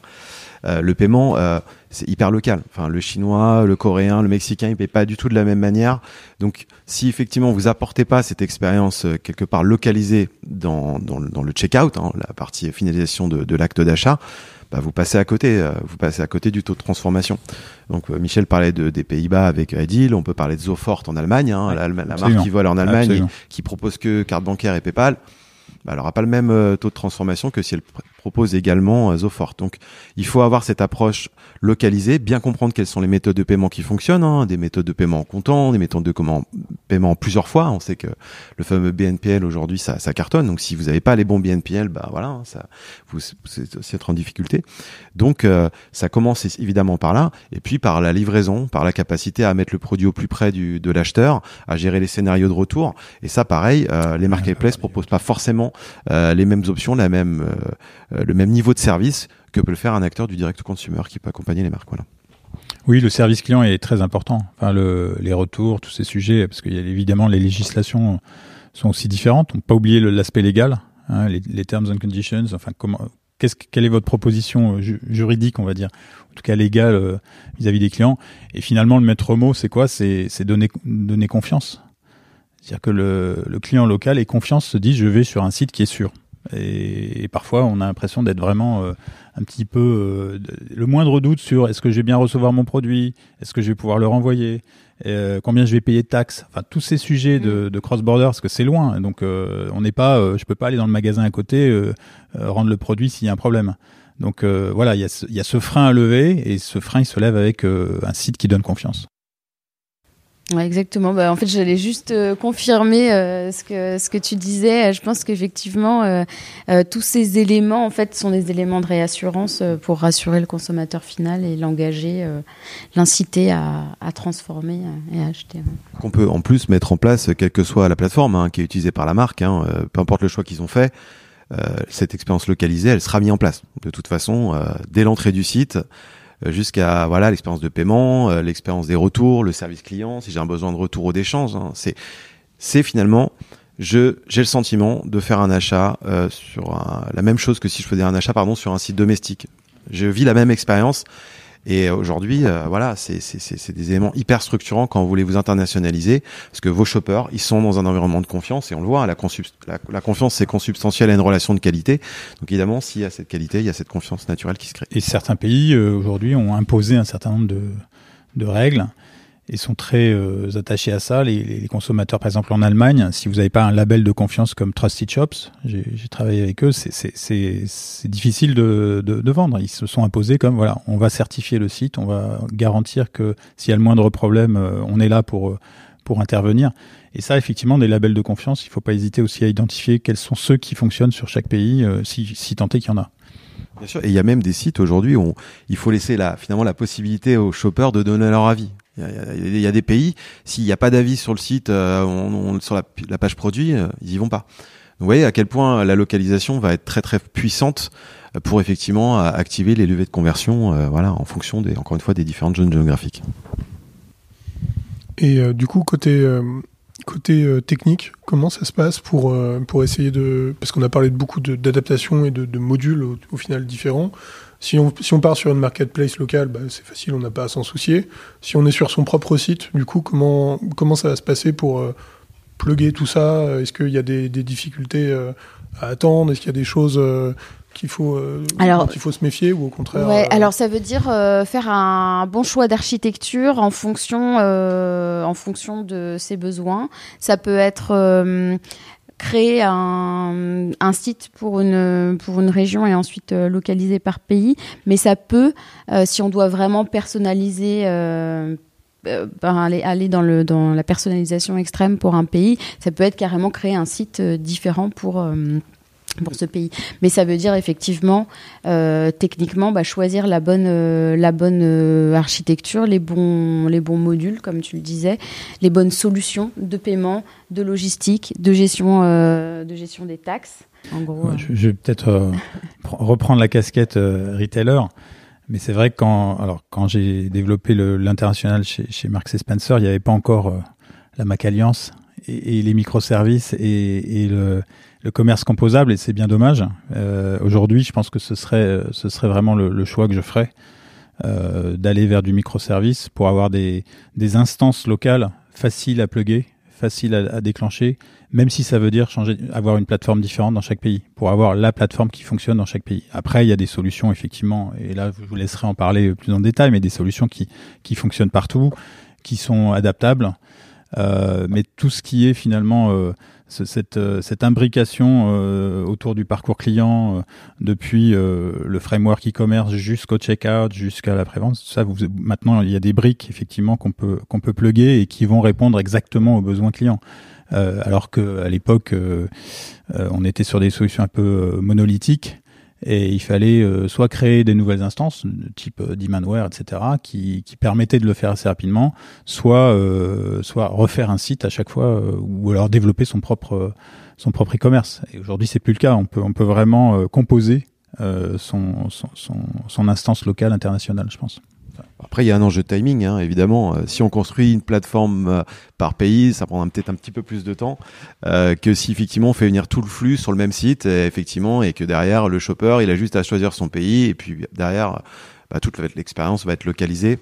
Euh, le paiement, euh, c'est hyper local. Enfin, le chinois, le coréen, le mexicain, ils paient pas du tout de la même manière. Donc, si effectivement vous apportez pas cette expérience euh, quelque part localisée dans, dans, dans le checkout, hein, la partie finalisation de, de l'acte d'achat, bah, vous passez à côté, euh, vous passez à côté du taux de transformation. Donc, euh, Michel parlait de, des Pays-Bas avec Ideal. On peut parler de Sofort en Allemagne, hein, la, la marque qui vole en Allemagne, et, qui propose que carte bancaire et PayPal. Bah, elle n'aura pas le même euh, taux de transformation que si elle pr- propose également euh, Sofort. Donc, il faut avoir cette approche localisée, bien comprendre quelles sont les méthodes de paiement qui fonctionnent, hein, des méthodes de paiement en comptant, des méthodes de comment, paiement en plusieurs fois. On sait que le fameux B N P L aujourd'hui, ça, ça cartonne. Donc, si vous n'avez pas les bons B N P L, bah voilà, hein, ça, vous, vous êtes aussi être en difficulté. Donc, euh, ça commence évidemment par là, et puis par la livraison, par la capacité à mettre le produit au plus près du, de l'acheteur, à gérer les scénarios de retour. Et ça, pareil, euh, les marketplaces proposent pas forcément Euh, les mêmes options, la même, euh, le même niveau de service que peut le faire un acteur du direct consumer qui peut accompagner les marques. Voilà. Oui, le service client est très important. Enfin, le, les retours, tous ces sujets, parce que évidemment les législations sont aussi différentes. On ne peut pas oublier le, l'aspect légal, hein, les, les terms and conditions. Enfin, comment, qu'est-ce, quelle est votre proposition ju- juridique, on va dire, en tout cas légale euh, vis-à-vis des clients. Et finalement, le maître mot, c'est quoi ? C'est, c'est donner, donner confiance. C'est-à-dire que le, le client local et confiance se dit je vais sur un site qui est sûr. Et, et parfois, on a l'impression d'être vraiment euh, un petit peu euh, le moindre doute sur est-ce que je vais bien recevoir mon produit, est-ce que je vais pouvoir le renvoyer, euh, combien je vais payer de taxes. Enfin, tous ces sujets de, de cross-border, parce que c'est loin. Donc, euh, on n'est pas, euh, je peux pas aller dans le magasin à côté euh, euh, rendre le produit s'il y a un problème. Donc euh, voilà, il y a ce, y a ce frein à lever et ce frein il se lève avec euh, un site qui donne confiance. Ouais, exactement. Bah, en fait, j'allais juste euh, confirmer euh, ce que ce que tu disais. Je pense qu'effectivement, euh, euh, tous ces éléments, en fait, sont des éléments de réassurance euh, pour rassurer le consommateur final et l'engager, euh, l'inciter à, à transformer euh, et à acheter. Ouais. Qu'on peut en plus mettre en place, quelle que soit la plateforme hein, qui est utilisée par la marque, hein, euh, peu importe le choix qu'ils ont fait. Euh, cette expérience localisée, elle sera mise en place. De toute façon, euh, dès l'entrée du site. Jusqu'à voilà l'expérience de paiement, euh, l'expérience des retours, le service client, si j'ai un besoin de retour ou d'échange, hein, c'est c'est finalement je j'ai le sentiment de faire un achat euh, sur un, la même chose que si je faisais un achat pardon sur un site domestique. Je vis la même expérience et aujourd'hui euh, voilà c'est, c'est c'est c'est des éléments hyper structurants quand vous voulez vous internationaliser parce que vos shoppers ils sont dans un environnement de confiance et on le voit la consub- la, la confiance c'est consubstantiel à une relation de qualité donc évidemment s'il y a cette qualité il y a cette confiance naturelle qui se crée et certains pays euh, aujourd'hui ont imposé un certain nombre de de règles et sont très euh, attachés à ça. Les, les consommateurs, par exemple en Allemagne, si vous n'avez pas un label de confiance comme Trusted Shops, j'ai, j'ai travaillé avec eux, c'est, c'est, c'est, c'est difficile de, de, de vendre. Ils se sont imposés comme, voilà, on va certifier le site, on va garantir que s'il y a le moindre problème, on est là pour, pour intervenir. Et ça, effectivement, des labels de confiance, il ne faut pas hésiter aussi à identifier quels sont ceux qui fonctionnent sur chaque pays, euh, si, si tant est qu'il y en a. Bien sûr, et il y a même des sites aujourd'hui où on, il faut laisser la, finalement la possibilité aux shoppers de donner leur avis. Il y, y, y a des pays, s'il n'y a pas d'avis sur le site, euh, on, on, sur la, la page produit, euh, ils n'y vont pas. Vous voyez à quel point la localisation va être très très puissante pour effectivement activer les leviers de conversion, euh, voilà, en fonction des, encore une fois, des différentes zones géographiques. Et euh, du coup, côté, euh, côté euh, technique, comment ça se passe pour, euh, pour essayer de... Parce qu'on a parlé de beaucoup de, d'adaptations et de, de modules au, au final différents. Si on, si on part sur une marketplace locale, bah, c'est facile, on n'a pas à s'en soucier. Si on est sur son propre site, du coup, comment, comment ça va se passer pour euh, plugger tout ça? Est-ce qu'il y a des, des difficultés euh, à attendre? Est-ce qu'il y a des choses euh, qu'il faut, euh, alors, qu'il faut se méfier ou au contraire ouais, euh... Alors, ça veut dire euh, faire un bon choix d'architecture en fonction, euh, en fonction de ses besoins. Ça peut être... Euh, créer un, un site pour une, pour une région et ensuite euh, localiser par pays. Mais ça peut, euh, si on doit vraiment personnaliser, euh, euh, ben aller, aller dans, le, dans la personnalisation extrême pour un pays, ça peut être carrément créer un site euh, différent pour... Euh, pour ce pays. Mais ça veut dire effectivement, euh, techniquement, bah, choisir la bonne, euh, la bonne euh, architecture, les bons, les bons modules, comme tu le disais, les bonnes solutions de paiement, de logistique, de gestion, euh, de gestion des taxes. En gros, ouais, euh... je, je vais peut-être euh, reprendre la casquette euh, retailer. Mais c'est vrai que quand, alors, quand j'ai développé le, l'international chez, chez Marks and Spencer, il n'y avait pas encore euh, la Mac Alliance et, et les microservices et, et le... le commerce composable, et c'est bien dommage. Euh, aujourd'hui, je pense que ce serait, ce serait vraiment le, le choix que je ferais, euh, d'aller vers du microservice pour avoir des, des instances locales faciles à plugger, faciles à, à déclencher, même si ça veut dire changer, avoir une plateforme différente dans chaque pays, pour avoir la plateforme qui fonctionne dans chaque pays. Après, il y a des solutions, effectivement, et là, je vous laisserai en parler plus en détail, mais des solutions qui, qui fonctionnent partout, qui sont adaptables. Euh, mais tout ce qui est finalement euh, ce, cette, euh, cette imbrication euh, autour du parcours client, euh, depuis euh, le framework e-commerce jusqu'au checkout, jusqu'à la prévente, ça vous, maintenant il y a des briques effectivement qu'on peut qu'on peut plugger et qui vont répondre exactement aux besoins clients. Euh, alors que à l'époque euh, euh, on était sur des solutions un peu euh, monolithiques. Et il fallait euh, soit créer des nouvelles instances, type euh, Demandware, et cetera, qui, qui permettaient de le faire assez rapidement, soit, euh, soit refaire un site à chaque fois, euh, ou alors développer son propre, euh, son propre e-commerce. Et aujourd'hui, c'est plus le cas. On peut, on peut vraiment euh, composer euh, son, son, son, son instance locale, internationale, je pense. Après, il y a un enjeu de timing, hein, évidemment. Euh, si on construit une plateforme euh, par pays, ça prendra peut-être un petit peu plus de temps euh, que si effectivement on fait venir tout le flux sur le même site, et, effectivement, et que derrière le shopper, il a juste à choisir son pays, et puis derrière, bah, toute l'expérience va être localisée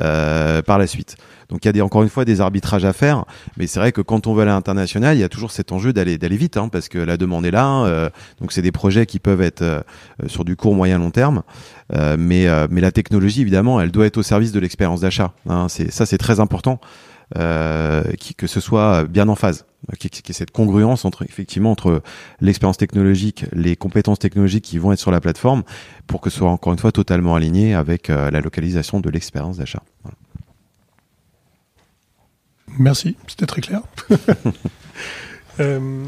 euh, par la suite. Donc il y a des, encore une fois des arbitrages à faire, mais c'est vrai que quand on veut aller à l'international, il y a toujours cet enjeu d'aller d'aller vite, hein, parce que la demande est là. Euh, donc c'est des projets qui peuvent être euh, sur du court, moyen, long terme, euh, mais euh, mais la technologie évidemment, elle doit être au service de l'expérience d'achat. Hein, c'est ça, c'est très important euh, qui, que ce soit bien en phase, qu'il y ait cette congruence entre effectivement entre l'expérience technologique, les compétences technologiques qui vont être sur la plateforme, pour que ce soit encore une fois totalement aligné avec euh, la localisation de l'expérience d'achat. Voilà. Merci, c'était très clair. euh,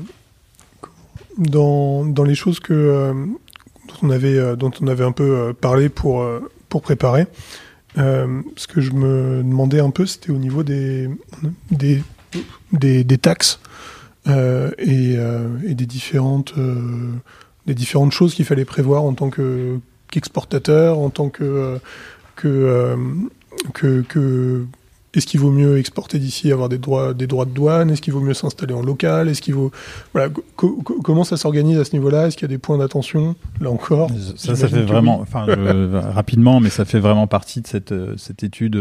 dans, dans les choses que, euh, dont, on avait, euh, dont on avait un peu euh, parlé pour, euh, pour préparer, euh, ce que je me demandais un peu, c'était au niveau des, des, des, des taxes euh, et, euh, et des, différentes, euh, des différentes choses qu'il fallait prévoir en tant que, qu'exportateur, en tant que... que, euh, que, que est-ce qu'il vaut mieux exporter d'ici, avoir des droits, des droits de douane? Est-ce qu'il vaut mieux s'installer en local? Est-ce qu'il vaut... Voilà, co- co- comment ça s'organise à ce niveau-là? Est-ce qu'il y a des points d'attention? Là encore, ça, ça fait vraiment, enfin, je, rapidement, mais ça fait vraiment partie de cette, cette étude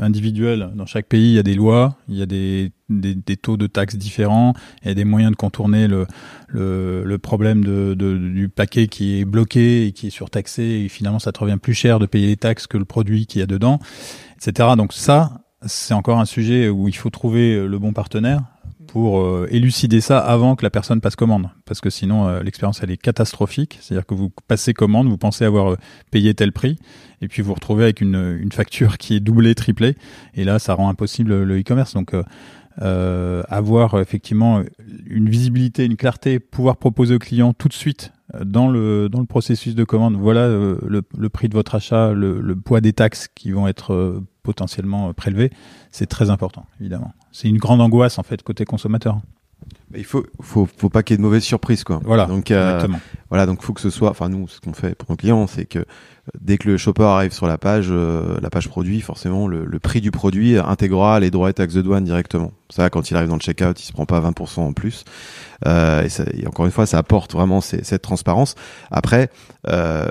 individuelle. Dans chaque pays, il y a des lois, il y a des, des, des taux de taxes différents, il y a des moyens de contourner le, le, le problème de, de, du paquet qui est bloqué et qui est surtaxé, et finalement, ça te revient plus cher de payer les taxes que le produit qu'il y a dedans, et cetera. Donc ça, c'est encore un sujet où il faut trouver le bon partenaire pour euh, élucider ça avant que la personne passe commande. Parce que sinon, euh, l'expérience, elle est catastrophique. C'est-à-dire que vous passez commande, vous pensez avoir euh, payé tel prix, et puis vous vous retrouvez avec une, une facture qui est doublée, triplée. Et là, ça rend impossible le e-commerce. Donc, euh, euh, avoir effectivement une visibilité, une clarté, pouvoir proposer au client tout de suite dans le, dans le processus de commande, voilà euh, le, le prix de votre achat, le, le poids des taxes qui vont être... Euh, potentiellement prélevé, c'est très important, évidemment. C'est une grande angoisse, en fait, côté consommateur. Il faut, faut, faut pas qu'il y ait de mauvaises surprises, quoi. Voilà, donc, exactement. Euh, voilà, donc il faut que ce soit... Enfin, nous, ce qu'on fait pour nos clients, c'est que dès que le shopper arrive sur la page, euh, la page produit, forcément, le, le prix du produit intégrera les droits et taxes de douane directement. Ça, quand il arrive dans le checkout, il se prend pas vingt pour cent en plus. Euh, et, ça, et encore une fois, ça apporte vraiment ces, cette transparence. Après, il euh,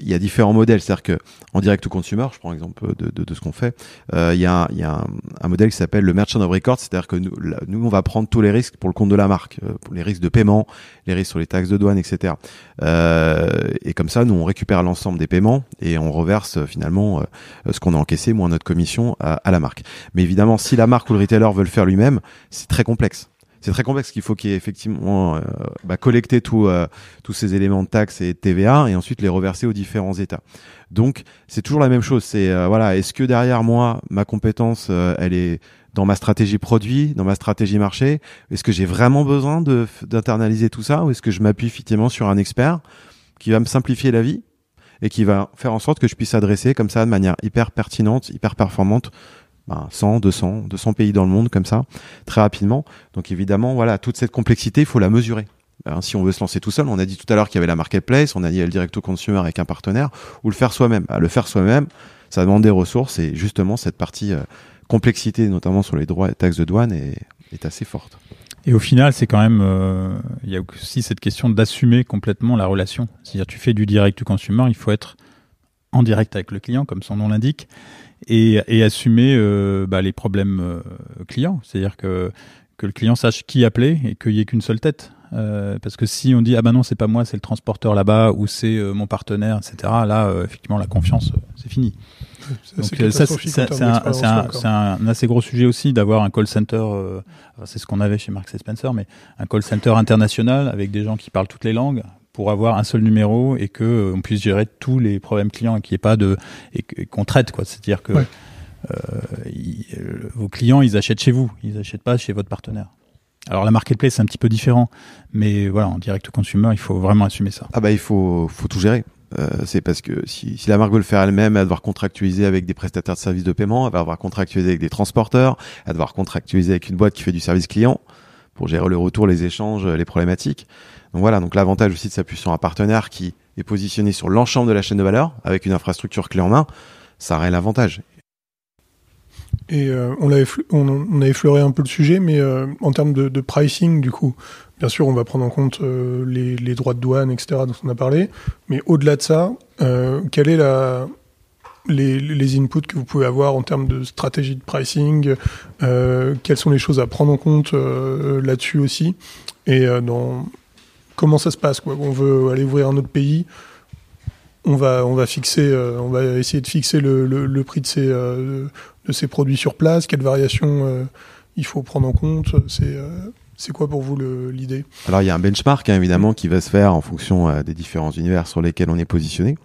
y a différents modèles. C'est-à-dire que en direct to consumer, je prends l'exemple de, de, de ce qu'on fait, il euh, y a, un, y a un, un modèle qui s'appelle le merchant of record. C'est-à-dire que nous, là, nous, on va prendre tous les risques pour le compte de la marque, euh, pour les risques de paiement, les risques sur les taxes de douane, et cetera. Euh, et comme ça, nous, on récupère l'ensemble des paiements et on reverse euh, finalement euh, ce qu'on a encaissé, moins notre commission, à, à la marque. Mais évidemment, si la marque ou le retailer veut le faire lui-même, c'est très complexe. C'est très complexe, qu'il faut qu'il y ait effectivement euh, bah, collecter tout, euh, tous ces éléments de taxes et de T V A et ensuite les reverser aux différents États. Donc, c'est toujours la même chose. C'est euh, voilà, est-ce que derrière moi, ma compétence, euh, elle est dans ma stratégie produit, dans ma stratégie marché? Est-ce que j'ai vraiment besoin de, d'internaliser tout ça, ou est-ce que je m'appuie effectivement sur un expert qui va me simplifier la vie et qui va faire en sorte que je puisse adresser comme ça de manière hyper pertinente, hyper performante, cent, deux cents, deux cents pays dans le monde comme ça, très rapidement. Donc évidemment, voilà, toute cette complexité, il faut la mesurer. Hein, si on veut se lancer tout seul, on a dit tout à l'heure qu'il y avait la marketplace, on a dit il y a le direct to consumer avec un partenaire, ou le faire soi-même. Bah, le faire soi-même, ça demande des ressources, et justement cette partie euh, complexité, notamment sur les droits et taxes de douane, est, est assez forte. Et au final, c'est quand même, euh, il y a aussi cette question d'assumer complètement la relation. C'est-à-dire, tu fais du direct to consumer, il faut être en direct avec le client, comme son nom l'indique, et, et assumer euh, bah, les problèmes euh, clients. C'est-à-dire que, que le client sache qui appeler et qu'il n'y ait qu'une seule tête. Euh, parce que si on dit « Ah ben non, c'est pas moi, c'est le transporteur là-bas, ou c'est euh, mon partenaire, et cetera » Là, euh, effectivement, la confiance, euh, c'est fini. C'est donc, euh, ça, c'est, c'est, c'est, un, c'est, un, c'est un assez gros sujet aussi d'avoir un call center, euh, c'est ce qu'on avait chez Marks and Spencer, mais un call center international avec des gens qui parlent toutes les langues, pour avoir un seul numéro et que euh, on puisse gérer tous les problèmes clients et qu'il n'y ait pas de et, et qu'on traite, quoi. C'est-à-dire que ouais. euh, ils, euh, vos clients, ils achètent chez vous, ils n'achètent pas chez votre partenaire. Alors la marketplace, c'est un petit peu différent, mais voilà, en direct au consumer, il faut vraiment assumer ça. Ah bah il faut faut tout gérer. Euh, c'est parce que si, si la marque veut le faire elle-même, elle va devoir contractualiser avec des prestataires de services de paiement, elle va devoir contractualiser avec des transporteurs, elle va devoir contractualiser avec une boîte qui fait du service client pour gérer le retour, les échanges, les problématiques. Donc voilà, donc l'avantage aussi de s'appuyer sur un partenaire qui est positionné sur l'ensemble de la chaîne de valeur avec une infrastructure clé en main, ça a un réel avantage. Et euh, on, l'a effle- on, on a effleuré un peu le sujet, mais euh, en termes de, de pricing, du coup, bien sûr, on va prendre en compte euh, les, les droits de douane, et cetera, dont on a parlé. Mais au-delà de ça, euh, quelle est la, les, les inputs que vous pouvez avoir en termes de stratégie de pricing, euh, quelles sont les choses à prendre en compte euh, là-dessus aussi, et euh, dans comment ça se passe, quoi. On veut aller ouvrir un autre pays. On va, on va fixer, euh, on va essayer de fixer le, le, le prix de ces, euh, de ces produits sur place. Quelles variations euh, il faut prendre en compte? C'est, euh, c'est quoi pour vous le, l'idée? Alors il y a un benchmark hein, évidemment qui va se faire en fonction euh, des différents univers sur lesquels on est positionné.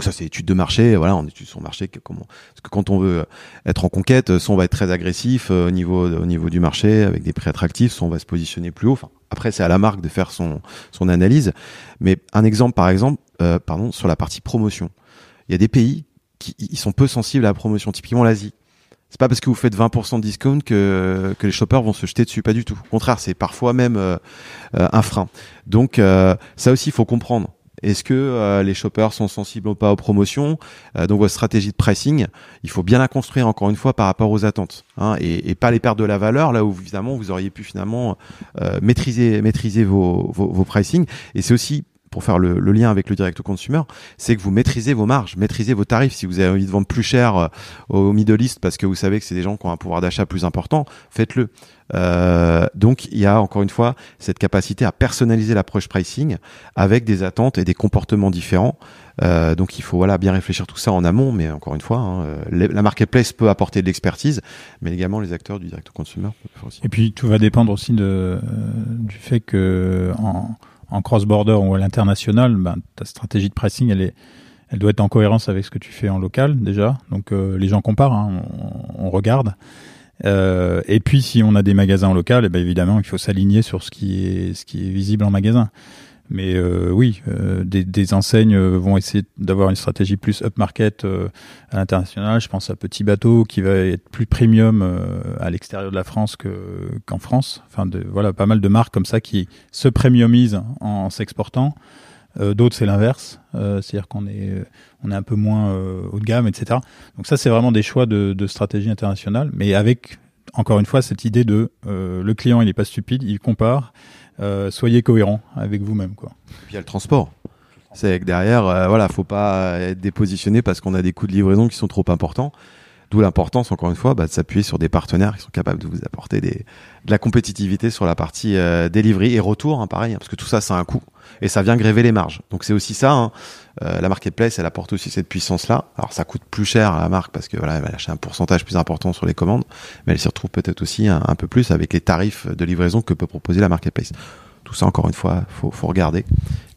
Ça c'est étude de marché, voilà, on étudie son marché, que comment, parce que quand on veut être en conquête, soit on va être très agressif euh, au niveau au niveau du marché avec des prix attractifs, soit on va se positionner plus haut. Enfin, après c'est à la marque de faire son son analyse, mais un exemple par exemple, euh, pardon, sur la partie promotion, il y a des pays qui ils sont peu sensibles à la promotion, typiquement l'Asie. C'est pas parce que vous faites vingt pour cent de discount que que les shoppers vont se jeter dessus, pas du tout. Au contraire, c'est parfois même euh, euh, un frein. Donc euh, ça aussi il faut comprendre. Est-ce que euh, les shoppers sont sensibles ou pas aux promotions? euh, Donc votre stratégie de pricing, il faut bien la construire encore une fois par rapport aux attentes, hein, et, et pas les perdre de la valeur là où évidemment vous auriez pu finalement euh, maîtriser maîtriser vos, vos, vos pricing. Et c'est aussi pour faire le, le lien avec le direct au consumer, c'est que vous maîtrisez vos marges, maîtrisez vos tarifs. Si vous avez envie de vendre plus cher euh, au middle list parce que vous savez que c'est des gens qui ont un pouvoir d'achat plus important, faites-le. Euh, donc il y a encore une fois cette capacité à personnaliser l'approche pricing avec des attentes et des comportements différents. Euh, donc il faut voilà bien réfléchir tout ça en amont, mais encore une fois, hein, les, la marketplace peut apporter de l'expertise, mais également les acteurs du direct au consumer aussi. Et puis tout va dépendre aussi de euh, du fait que en en cross-border ou à l'international, ben, ta stratégie de pricing, elle est, elle doit être en cohérence avec ce que tu fais en local, déjà. Donc, euh, les gens comparent, hein, on, on regarde. Euh, et puis, si on a des magasins en local, eh ben, évidemment, il faut s'aligner sur ce qui est, ce qui est visible en magasin. Mais euh, oui, euh, des, des enseignes vont essayer d'avoir une stratégie plus up-market euh, à l'international. Je pense à Petit Bateau qui va être plus premium euh, à l'extérieur de la France que, qu'en France. Enfin, de, voilà, pas mal de marques comme ça qui se premiumisent en, en s'exportant. Euh, d'autres, c'est l'inverse. Euh, c'est-à-dire qu'on est, on est un peu moins euh, haut de gamme, et cetera. Donc ça, c'est vraiment des choix de, de stratégie internationale. Mais avec, encore une fois, cette idée de euh, le client, il n'est pas stupide, il compare. Euh, soyez cohérent avec vous-même, quoi. Et puis il y a le transport. C'est que derrière, euh, voilà, faut pas être dépositionné parce qu'on a des coûts de livraison qui sont trop importants. D'où l'importance, encore une fois, bah, de s'appuyer sur des partenaires qui sont capables de vous apporter des, de la compétitivité sur la partie euh, delivery et retour, hein, pareil, hein, parce que tout ça, ça a un coût et ça vient gréver les marges. Donc c'est aussi ça, hein, euh, la marketplace, elle apporte aussi cette puissance-là. Alors ça coûte plus cher à la marque parce que voilà, elle va lâcher un pourcentage plus important sur les commandes, mais elle s'y retrouve peut-être aussi un, un peu plus avec les tarifs de livraison que peut proposer la marketplace. Tout ça, encore une fois, faut, faut regarder.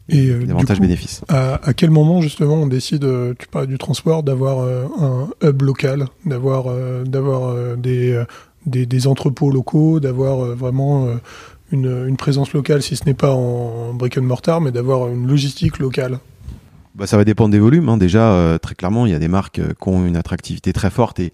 Et euh, avantages bénéfices. À, à quel moment justement on décide, euh, tu parles du transport, d'avoir euh, un hub local, d'avoir euh, d'avoir euh, des, euh, des des entrepôts locaux, d'avoir euh, vraiment euh, une une présence locale, si ce n'est pas en brick and mortar, mais d'avoir une logistique locale. Bah ça va dépendre des volumes, hein. Déjà euh, très clairement, il y a des marques euh, qui ont une attractivité très forte et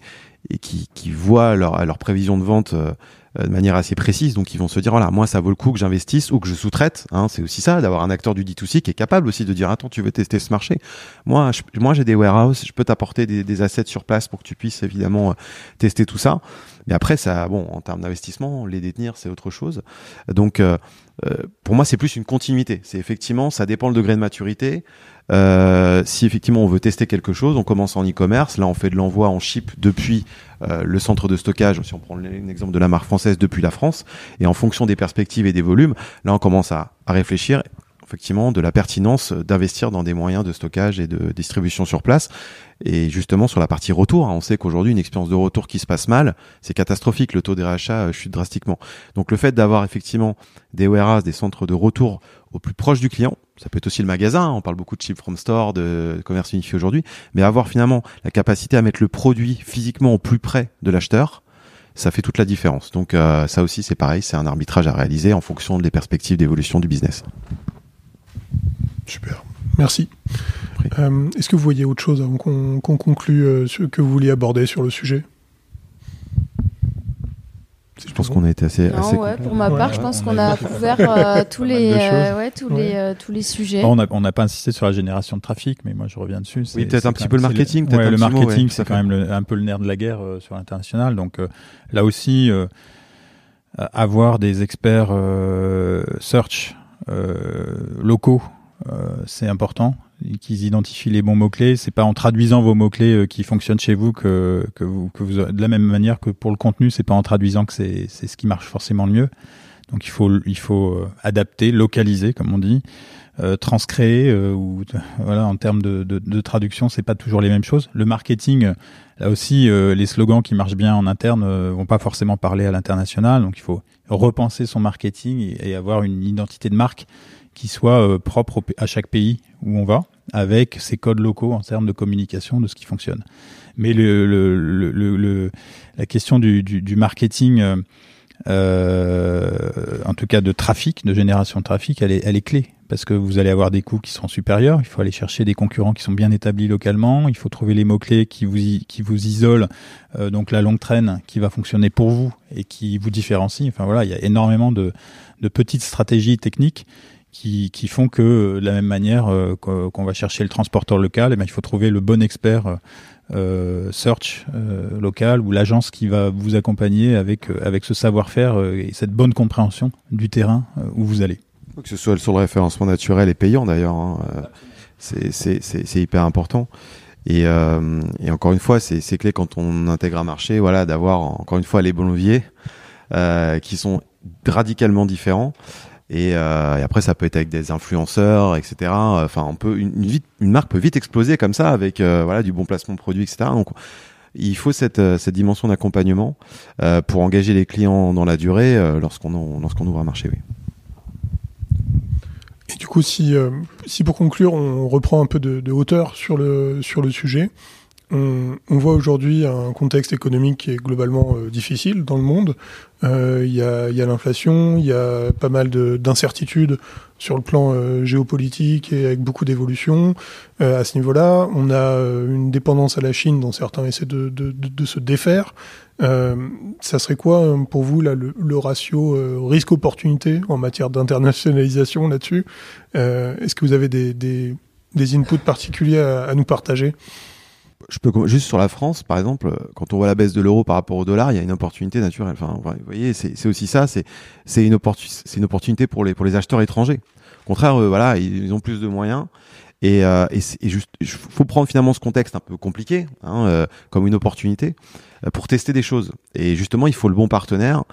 et qui qui voient leur leur prévision de vente euh, de manière assez précise, donc ils vont se dire voilà, moi ça vaut le coup que j'investisse ou que je sous-traite, hein, c'est aussi ça d'avoir un acteur du D deux C qui est capable aussi de dire attends, tu veux tester ce marché, moi je, moi j'ai des warehouses, je peux t'apporter des, des assets sur place pour que tu puisses évidemment tester tout ça. Mais après ça, bon, en termes d'investissement, les détenir c'est autre chose. Donc euh, pour moi c'est plus une continuité, c'est effectivement, ça dépend le degré de maturité. Euh, si effectivement on veut tester quelque chose, on commence en e-commerce, là on fait de l'envoi en ship depuis euh, le centre de stockage, si on prend l'exemple de la marque française, depuis la France, et en fonction des perspectives et des volumes, là on commence à, à réfléchir effectivement de la pertinence d'investir dans des moyens de stockage et de distribution sur place. Et justement sur la partie retour, hein, on sait qu'aujourd'hui une expérience de retour qui se passe mal, c'est catastrophique, le taux des rachats euh, chute drastiquement. Donc le fait d'avoir effectivement des warehouses, des centres de retour au plus proche du client, ça peut être aussi le magasin, hein, on parle beaucoup de ship from store, de, de commerce unifié aujourd'hui, mais avoir finalement la capacité à mettre le produit physiquement au plus près de l'acheteur, ça fait toute la différence. Donc euh, ça aussi c'est pareil, c'est un arbitrage à réaliser en fonction des perspectives d'évolution du business. Super, merci. Euh, est-ce que vous voyez autre chose avant qu'on, qu'on conclue, euh, ce que vous vouliez aborder sur le sujet ? Je pense qu'on a été assez. Non, assez ouais, pour ma part, ouais, je pense ouais, qu'on a couvert euh, tous les, euh, ouais, tous ouais. les, euh, tous les sujets. Bon, on n'a on n'a pas insisté sur la génération de trafic, mais moi je reviens dessus. C'est, oui, peut-être un petit peu le marketing. Le, ouais, un le marketing, mot, ouais, c'est quand même le, un peu le nerf de la guerre euh, sur l'international. Donc euh, là aussi, euh, avoir des experts euh, search euh, locaux, euh, c'est important. Qu'ils identifient les bons mots-clés. C'est pas en traduisant vos mots-clés euh, qui fonctionnent chez vous que, que vous, que vous, de la même manière que pour le contenu, c'est pas en traduisant que c'est, c'est ce qui marche forcément le mieux. Donc, il faut, il faut adapter, localiser, comme on dit, euh, transcréer, euh, ou, voilà, en termes de, de, de traduction, c'est pas toujours les mêmes choses. Le marketing, là aussi, euh, les slogans qui marchent bien en interne euh, vont pas forcément parler à l'international. Donc, il faut repenser son marketing et, et avoir une identité de marque qui soit euh, propre au, à chaque pays où on va, avec ses codes locaux en termes de communication, de ce qui fonctionne. Mais le, le, le, le, le la question du, du, du marketing, euh, en tout cas de trafic, de génération de trafic, elle est, elle est clé, parce que vous allez avoir des coûts qui seront supérieurs. Il faut aller chercher des concurrents qui sont bien établis localement. Il faut trouver les mots-clés qui vous qui vous isolent, euh, donc la longue traîne qui va fonctionner pour vous et qui vous différencie. Enfin voilà, il y a énormément de de petites stratégies techniques qui, qui font que de la même manière euh, qu'on va chercher le transporteur local, eh bien, il faut trouver le bon expert euh, search euh, local ou l'agence qui va vous accompagner avec, euh, avec ce savoir-faire euh, et cette bonne compréhension du terrain euh, où vous allez. Que ce soit sur le référencement naturel et payant d'ailleurs, hein. c'est, c'est, c'est, c'est hyper important. Et, euh, et encore une fois, c'est, c'est clé quand on intègre un marché, voilà, d'avoir encore une fois les bons leviers euh, qui sont radicalement différents. Et, euh, et après, ça peut être avec des influenceurs, et cetera. Enfin, on peut une, une, vite, une marque peut vite exploser comme ça avec euh, voilà du bon placement de produit, et cetera. Donc, il faut cette, cette dimension d'accompagnement euh, pour engager les clients dans la durée euh, lorsqu'on en, lorsqu'on ouvre un marché, oui. Et du coup, si, euh, si pour conclure, on reprend un peu de, de hauteur sur le, sur le sujet, on, on voit aujourd'hui un contexte économique qui est globalement euh, difficile dans le monde. Euh, y a, y a l'inflation, il y a pas mal de, d'incertitudes sur le plan euh, géopolitique et avec beaucoup d'évolutions. Euh, à ce niveau-là, on a une dépendance à la Chine dont certains essaient de, de, de, de se défaire. Euh, ça serait quoi pour vous là, le, le ratio euh, risque-opportunité en matière d'internationalisation là-dessus ? euh, Est-ce que vous avez des, des, des inputs particuliers à, à nous partager ? Je peux juste sur la France, par exemple, quand on voit la baisse de l'euro par rapport au dollar, il y a une opportunité naturelle. Enfin, vous voyez, c'est, c'est aussi ça. C'est, c'est une opportunité, c'est une opportunité pour les pour les acheteurs étrangers. Au contraire, euh, voilà, ils ont plus de moyens. Et, euh, et, c'est, et juste, faut prendre finalement ce contexte un peu compliqué, hein, euh, comme une opportunité euh, pour tester des choses. Et justement, il faut le bon partenaire,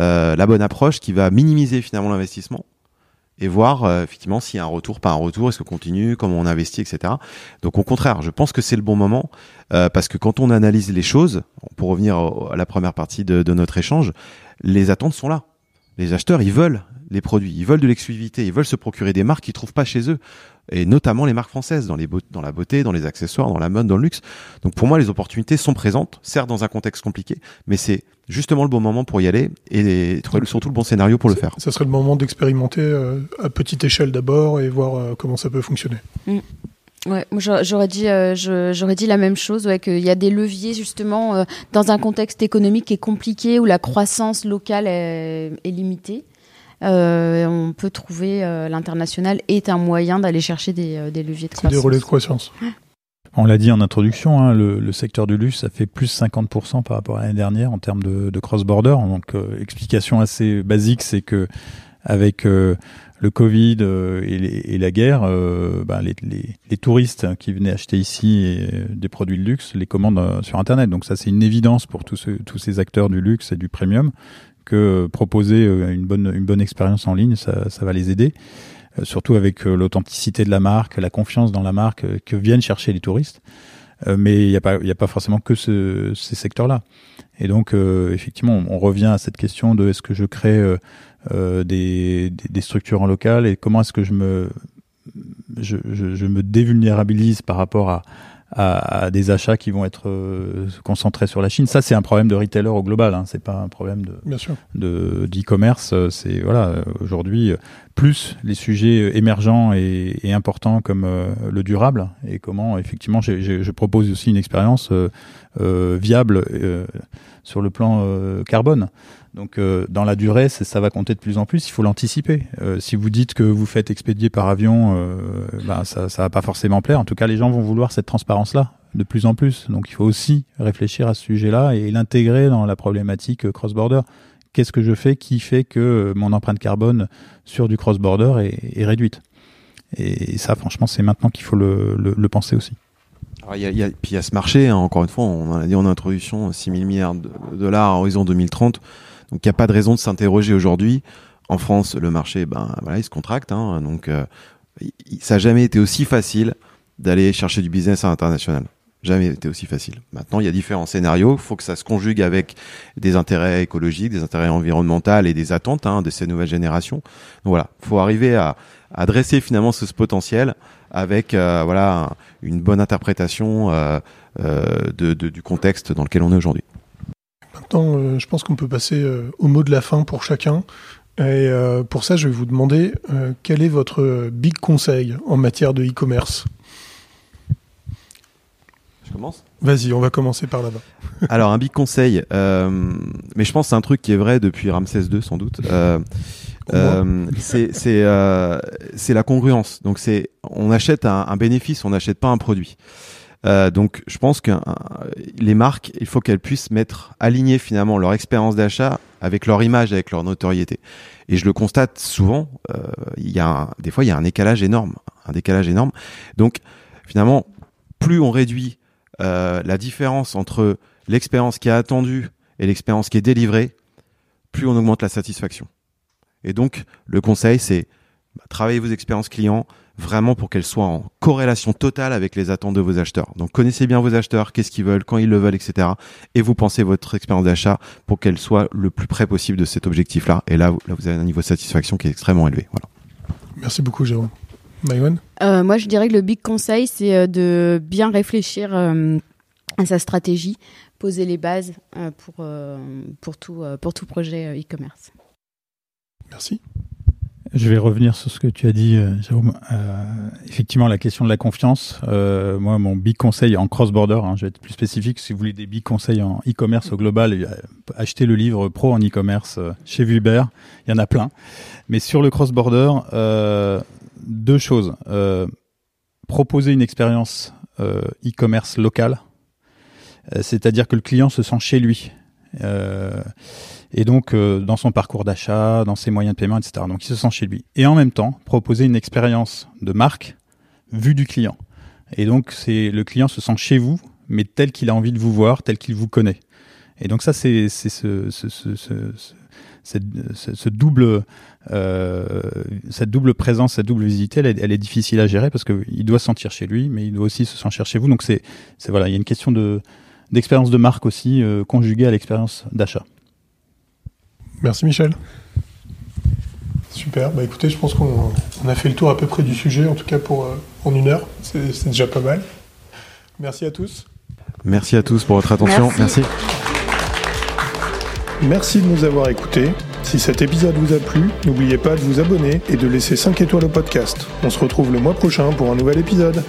euh, la bonne approche qui va minimiser finalement l'investissement. Et voir euh, effectivement s'il y a un retour, pas un retour, est-ce qu'on continue, comment on investit, et cetera. Donc au contraire, je pense que c'est le bon moment euh, parce que quand on analyse les choses, pour revenir au, à la première partie de, de notre échange, les attentes sont là. Les acheteurs, ils veulent les produits, ils veulent de l'exclusivité, ils veulent se procurer des marques qu'ils trouvent pas chez eux, et notamment les marques françaises dans les beaux- dans la beauté, dans les accessoires, dans la mode, dans le luxe. Donc pour moi, les opportunités sont présentes, certes dans un contexte compliqué, mais c'est justement le bon moment pour y aller et trouver surtout le bon scénario pour le faire. Ça serait le moment d'expérimenter euh, à petite échelle d'abord et voir euh, comment ça peut fonctionner. Mmh. Ouais, moi j'aurais dit, euh, je, j'aurais dit la même chose, ouais, qu'il y a des leviers justement euh, dans un contexte économique qui est compliqué où la croissance locale est, est limitée. Euh, on peut trouver euh, l'international est un moyen d'aller chercher des, euh, des leviers de croissance. Des relais de croissance. On l'a dit en introduction, hein, le, le secteur du luxe, ça fait plus cinquante pour cent par rapport à l'année dernière en termes de, de cross-border. Donc, euh, explication assez basique, c'est que avec euh, le Covid euh, et, les, et la guerre, euh, bah, les, les, les touristes qui venaient acheter ici et, euh, des produits de luxe les commandent euh, sur Internet. Donc ça, c'est une évidence pour tous, ce, tous ces acteurs du luxe et du premium que proposer une bonne une bonne expérience en ligne, ça ça va les aider, euh, surtout avec euh, l'authenticité de la marque, la confiance dans la marque euh, que viennent chercher les touristes. Euh, mais il y a pas il y a pas forcément que ce, ces secteurs-là. Et donc euh, effectivement, on, on revient à cette question de est-ce que je crée euh, euh, des, des des structures en local et comment est-ce que je me je je, je me dévulnérabilise par rapport à à des achats qui vont être euh, concentrés sur la Chine. Ça, c'est un problème de retailer au global, hein. C'est pas un problème de, de, d'e-commerce. C'est, voilà, aujourd'hui, plus les sujets émergents et, et importants comme euh, le durable et comment, effectivement, j'ai, j'ai, je propose aussi une expérience euh, euh, viable euh, sur le plan euh, carbone. Donc, euh, dans la durée, c'est, ça va compter de plus en plus. Il faut l'anticiper. Euh, si vous dites que vous faites expédier par avion, euh, bah, ça, ça va pas forcément plaire. En tout cas, les gens vont vouloir cette transparence-là de plus en plus. Donc, il faut aussi réfléchir à ce sujet-là et l'intégrer dans la problématique cross-border. Qu'est-ce que je fais qui fait que mon empreinte carbone sur du cross-border est, est réduite ? Et ça, franchement, c'est maintenant qu'il faut le, le, le penser aussi. Alors, il y a, il y a, puis il y a ce marché, hein, encore une fois, on en a dit en introduction, six mille milliards de dollars à horizon deux mille trente. Donc, il n'y a pas de raison de s'interroger aujourd'hui. En France, le marché, ben, voilà, il se contracte. Hein, donc, euh, ça n'a jamais été aussi facile d'aller chercher du business à l'international. Jamais été aussi facile. Maintenant, il y a différents scénarios. Il faut que ça se conjugue avec des intérêts écologiques, des intérêts environnementaux et des attentes, hein, de ces nouvelles générations. Donc, voilà, il faut arriver à, à dresser finalement ce, ce potentiel avec euh, voilà, une bonne interprétation euh, euh, de, de, du contexte dans lequel on est aujourd'hui. Maintenant, euh, je pense qu'on peut passer euh, au mot de la fin pour chacun. Et euh, pour ça, je vais vous demander euh, quel est votre big conseil en matière de e-commerce ? Je commence ? Vas-y, on va commencer par là-bas. Alors, un big conseil, euh, mais je pense que c'est un truc qui est vrai depuis Ramsès deux, sans doute. Euh, Euh, c'est c'est euh, c'est la congruence. Donc c'est on achète un, un bénéfice, on n'achète pas un produit. Euh, donc je pense que euh, les marques, il faut qu'elles puissent mettre aligner finalement leur expérience d'achat avec leur image, avec leur notoriété. Et je le constate souvent. Euh, il y a un, des fois il y a un décalage énorme, un décalage énorme. Donc finalement, plus on réduit euh, la différence entre l'expérience qui est attendue et l'expérience qui est délivrée, plus on augmente la satisfaction. Et donc, le conseil, c'est bah, travailler vos expériences clients vraiment pour qu'elles soient en corrélation totale avec les attentes de vos acheteurs. Donc, connaissez bien vos acheteurs, qu'est-ce qu'ils veulent, quand ils le veulent, et cetera. Et vous pensez votre expérience d'achat pour qu'elle soit le plus près possible de cet objectif-là. Et là, là vous avez un niveau de satisfaction qui est extrêmement élevé. Voilà. Merci beaucoup, Jérôme. Maïwenn ? euh, Moi, je dirais que le big conseil, c'est de bien réfléchir euh, à sa stratégie, poser les bases euh, pour, euh, pour, tout, euh, pour tout projet euh, e-commerce. Merci. Je vais revenir sur ce que tu as dit, Jérôme. Euh, effectivement, la question de la confiance. Euh, moi, mon big conseil en cross-border, hein, je vais être plus spécifique. Si vous voulez des big conseils en e-commerce au global, achetez le livre Pro en e-commerce chez Vulbert. Il y en a plein. Mais sur le cross-border, euh, deux choses. Euh, proposer une expérience euh, e-commerce locale, euh, c'est-à-dire que le client se sent chez lui. Euh, et donc euh, dans son parcours d'achat, dans ses moyens de paiement, et cetera. Donc il se sent chez lui. Et en même temps, proposer une expérience de marque vue du client. Et donc c'est le client se sent chez vous, mais tel qu'il a envie de vous voir, tel qu'il vous connaît. Et donc ça c'est, c'est ce, ce, ce, ce, ce, ce, ce double, euh, cette double présence, cette double visite, elle, elle est difficile à gérer parce qu'il doit se sentir chez lui, mais il doit aussi se sentir chez vous. Donc c'est, c'est voilà, il y a une question de d'expérience de marque aussi, euh, conjuguée à l'expérience d'achat. Merci Michel. Super, bah écoutez, je pense qu'on on a fait le tour à peu près du sujet, en tout cas pour, euh, en une heure, c'est, c'est déjà pas mal. Merci à tous. Merci à tous pour votre attention. Merci. Merci. Merci de nous avoir écoutés. Si cet épisode vous a plu, n'oubliez pas de vous abonner et de laisser cinq étoiles au podcast. On se retrouve le mois prochain pour un nouvel épisode.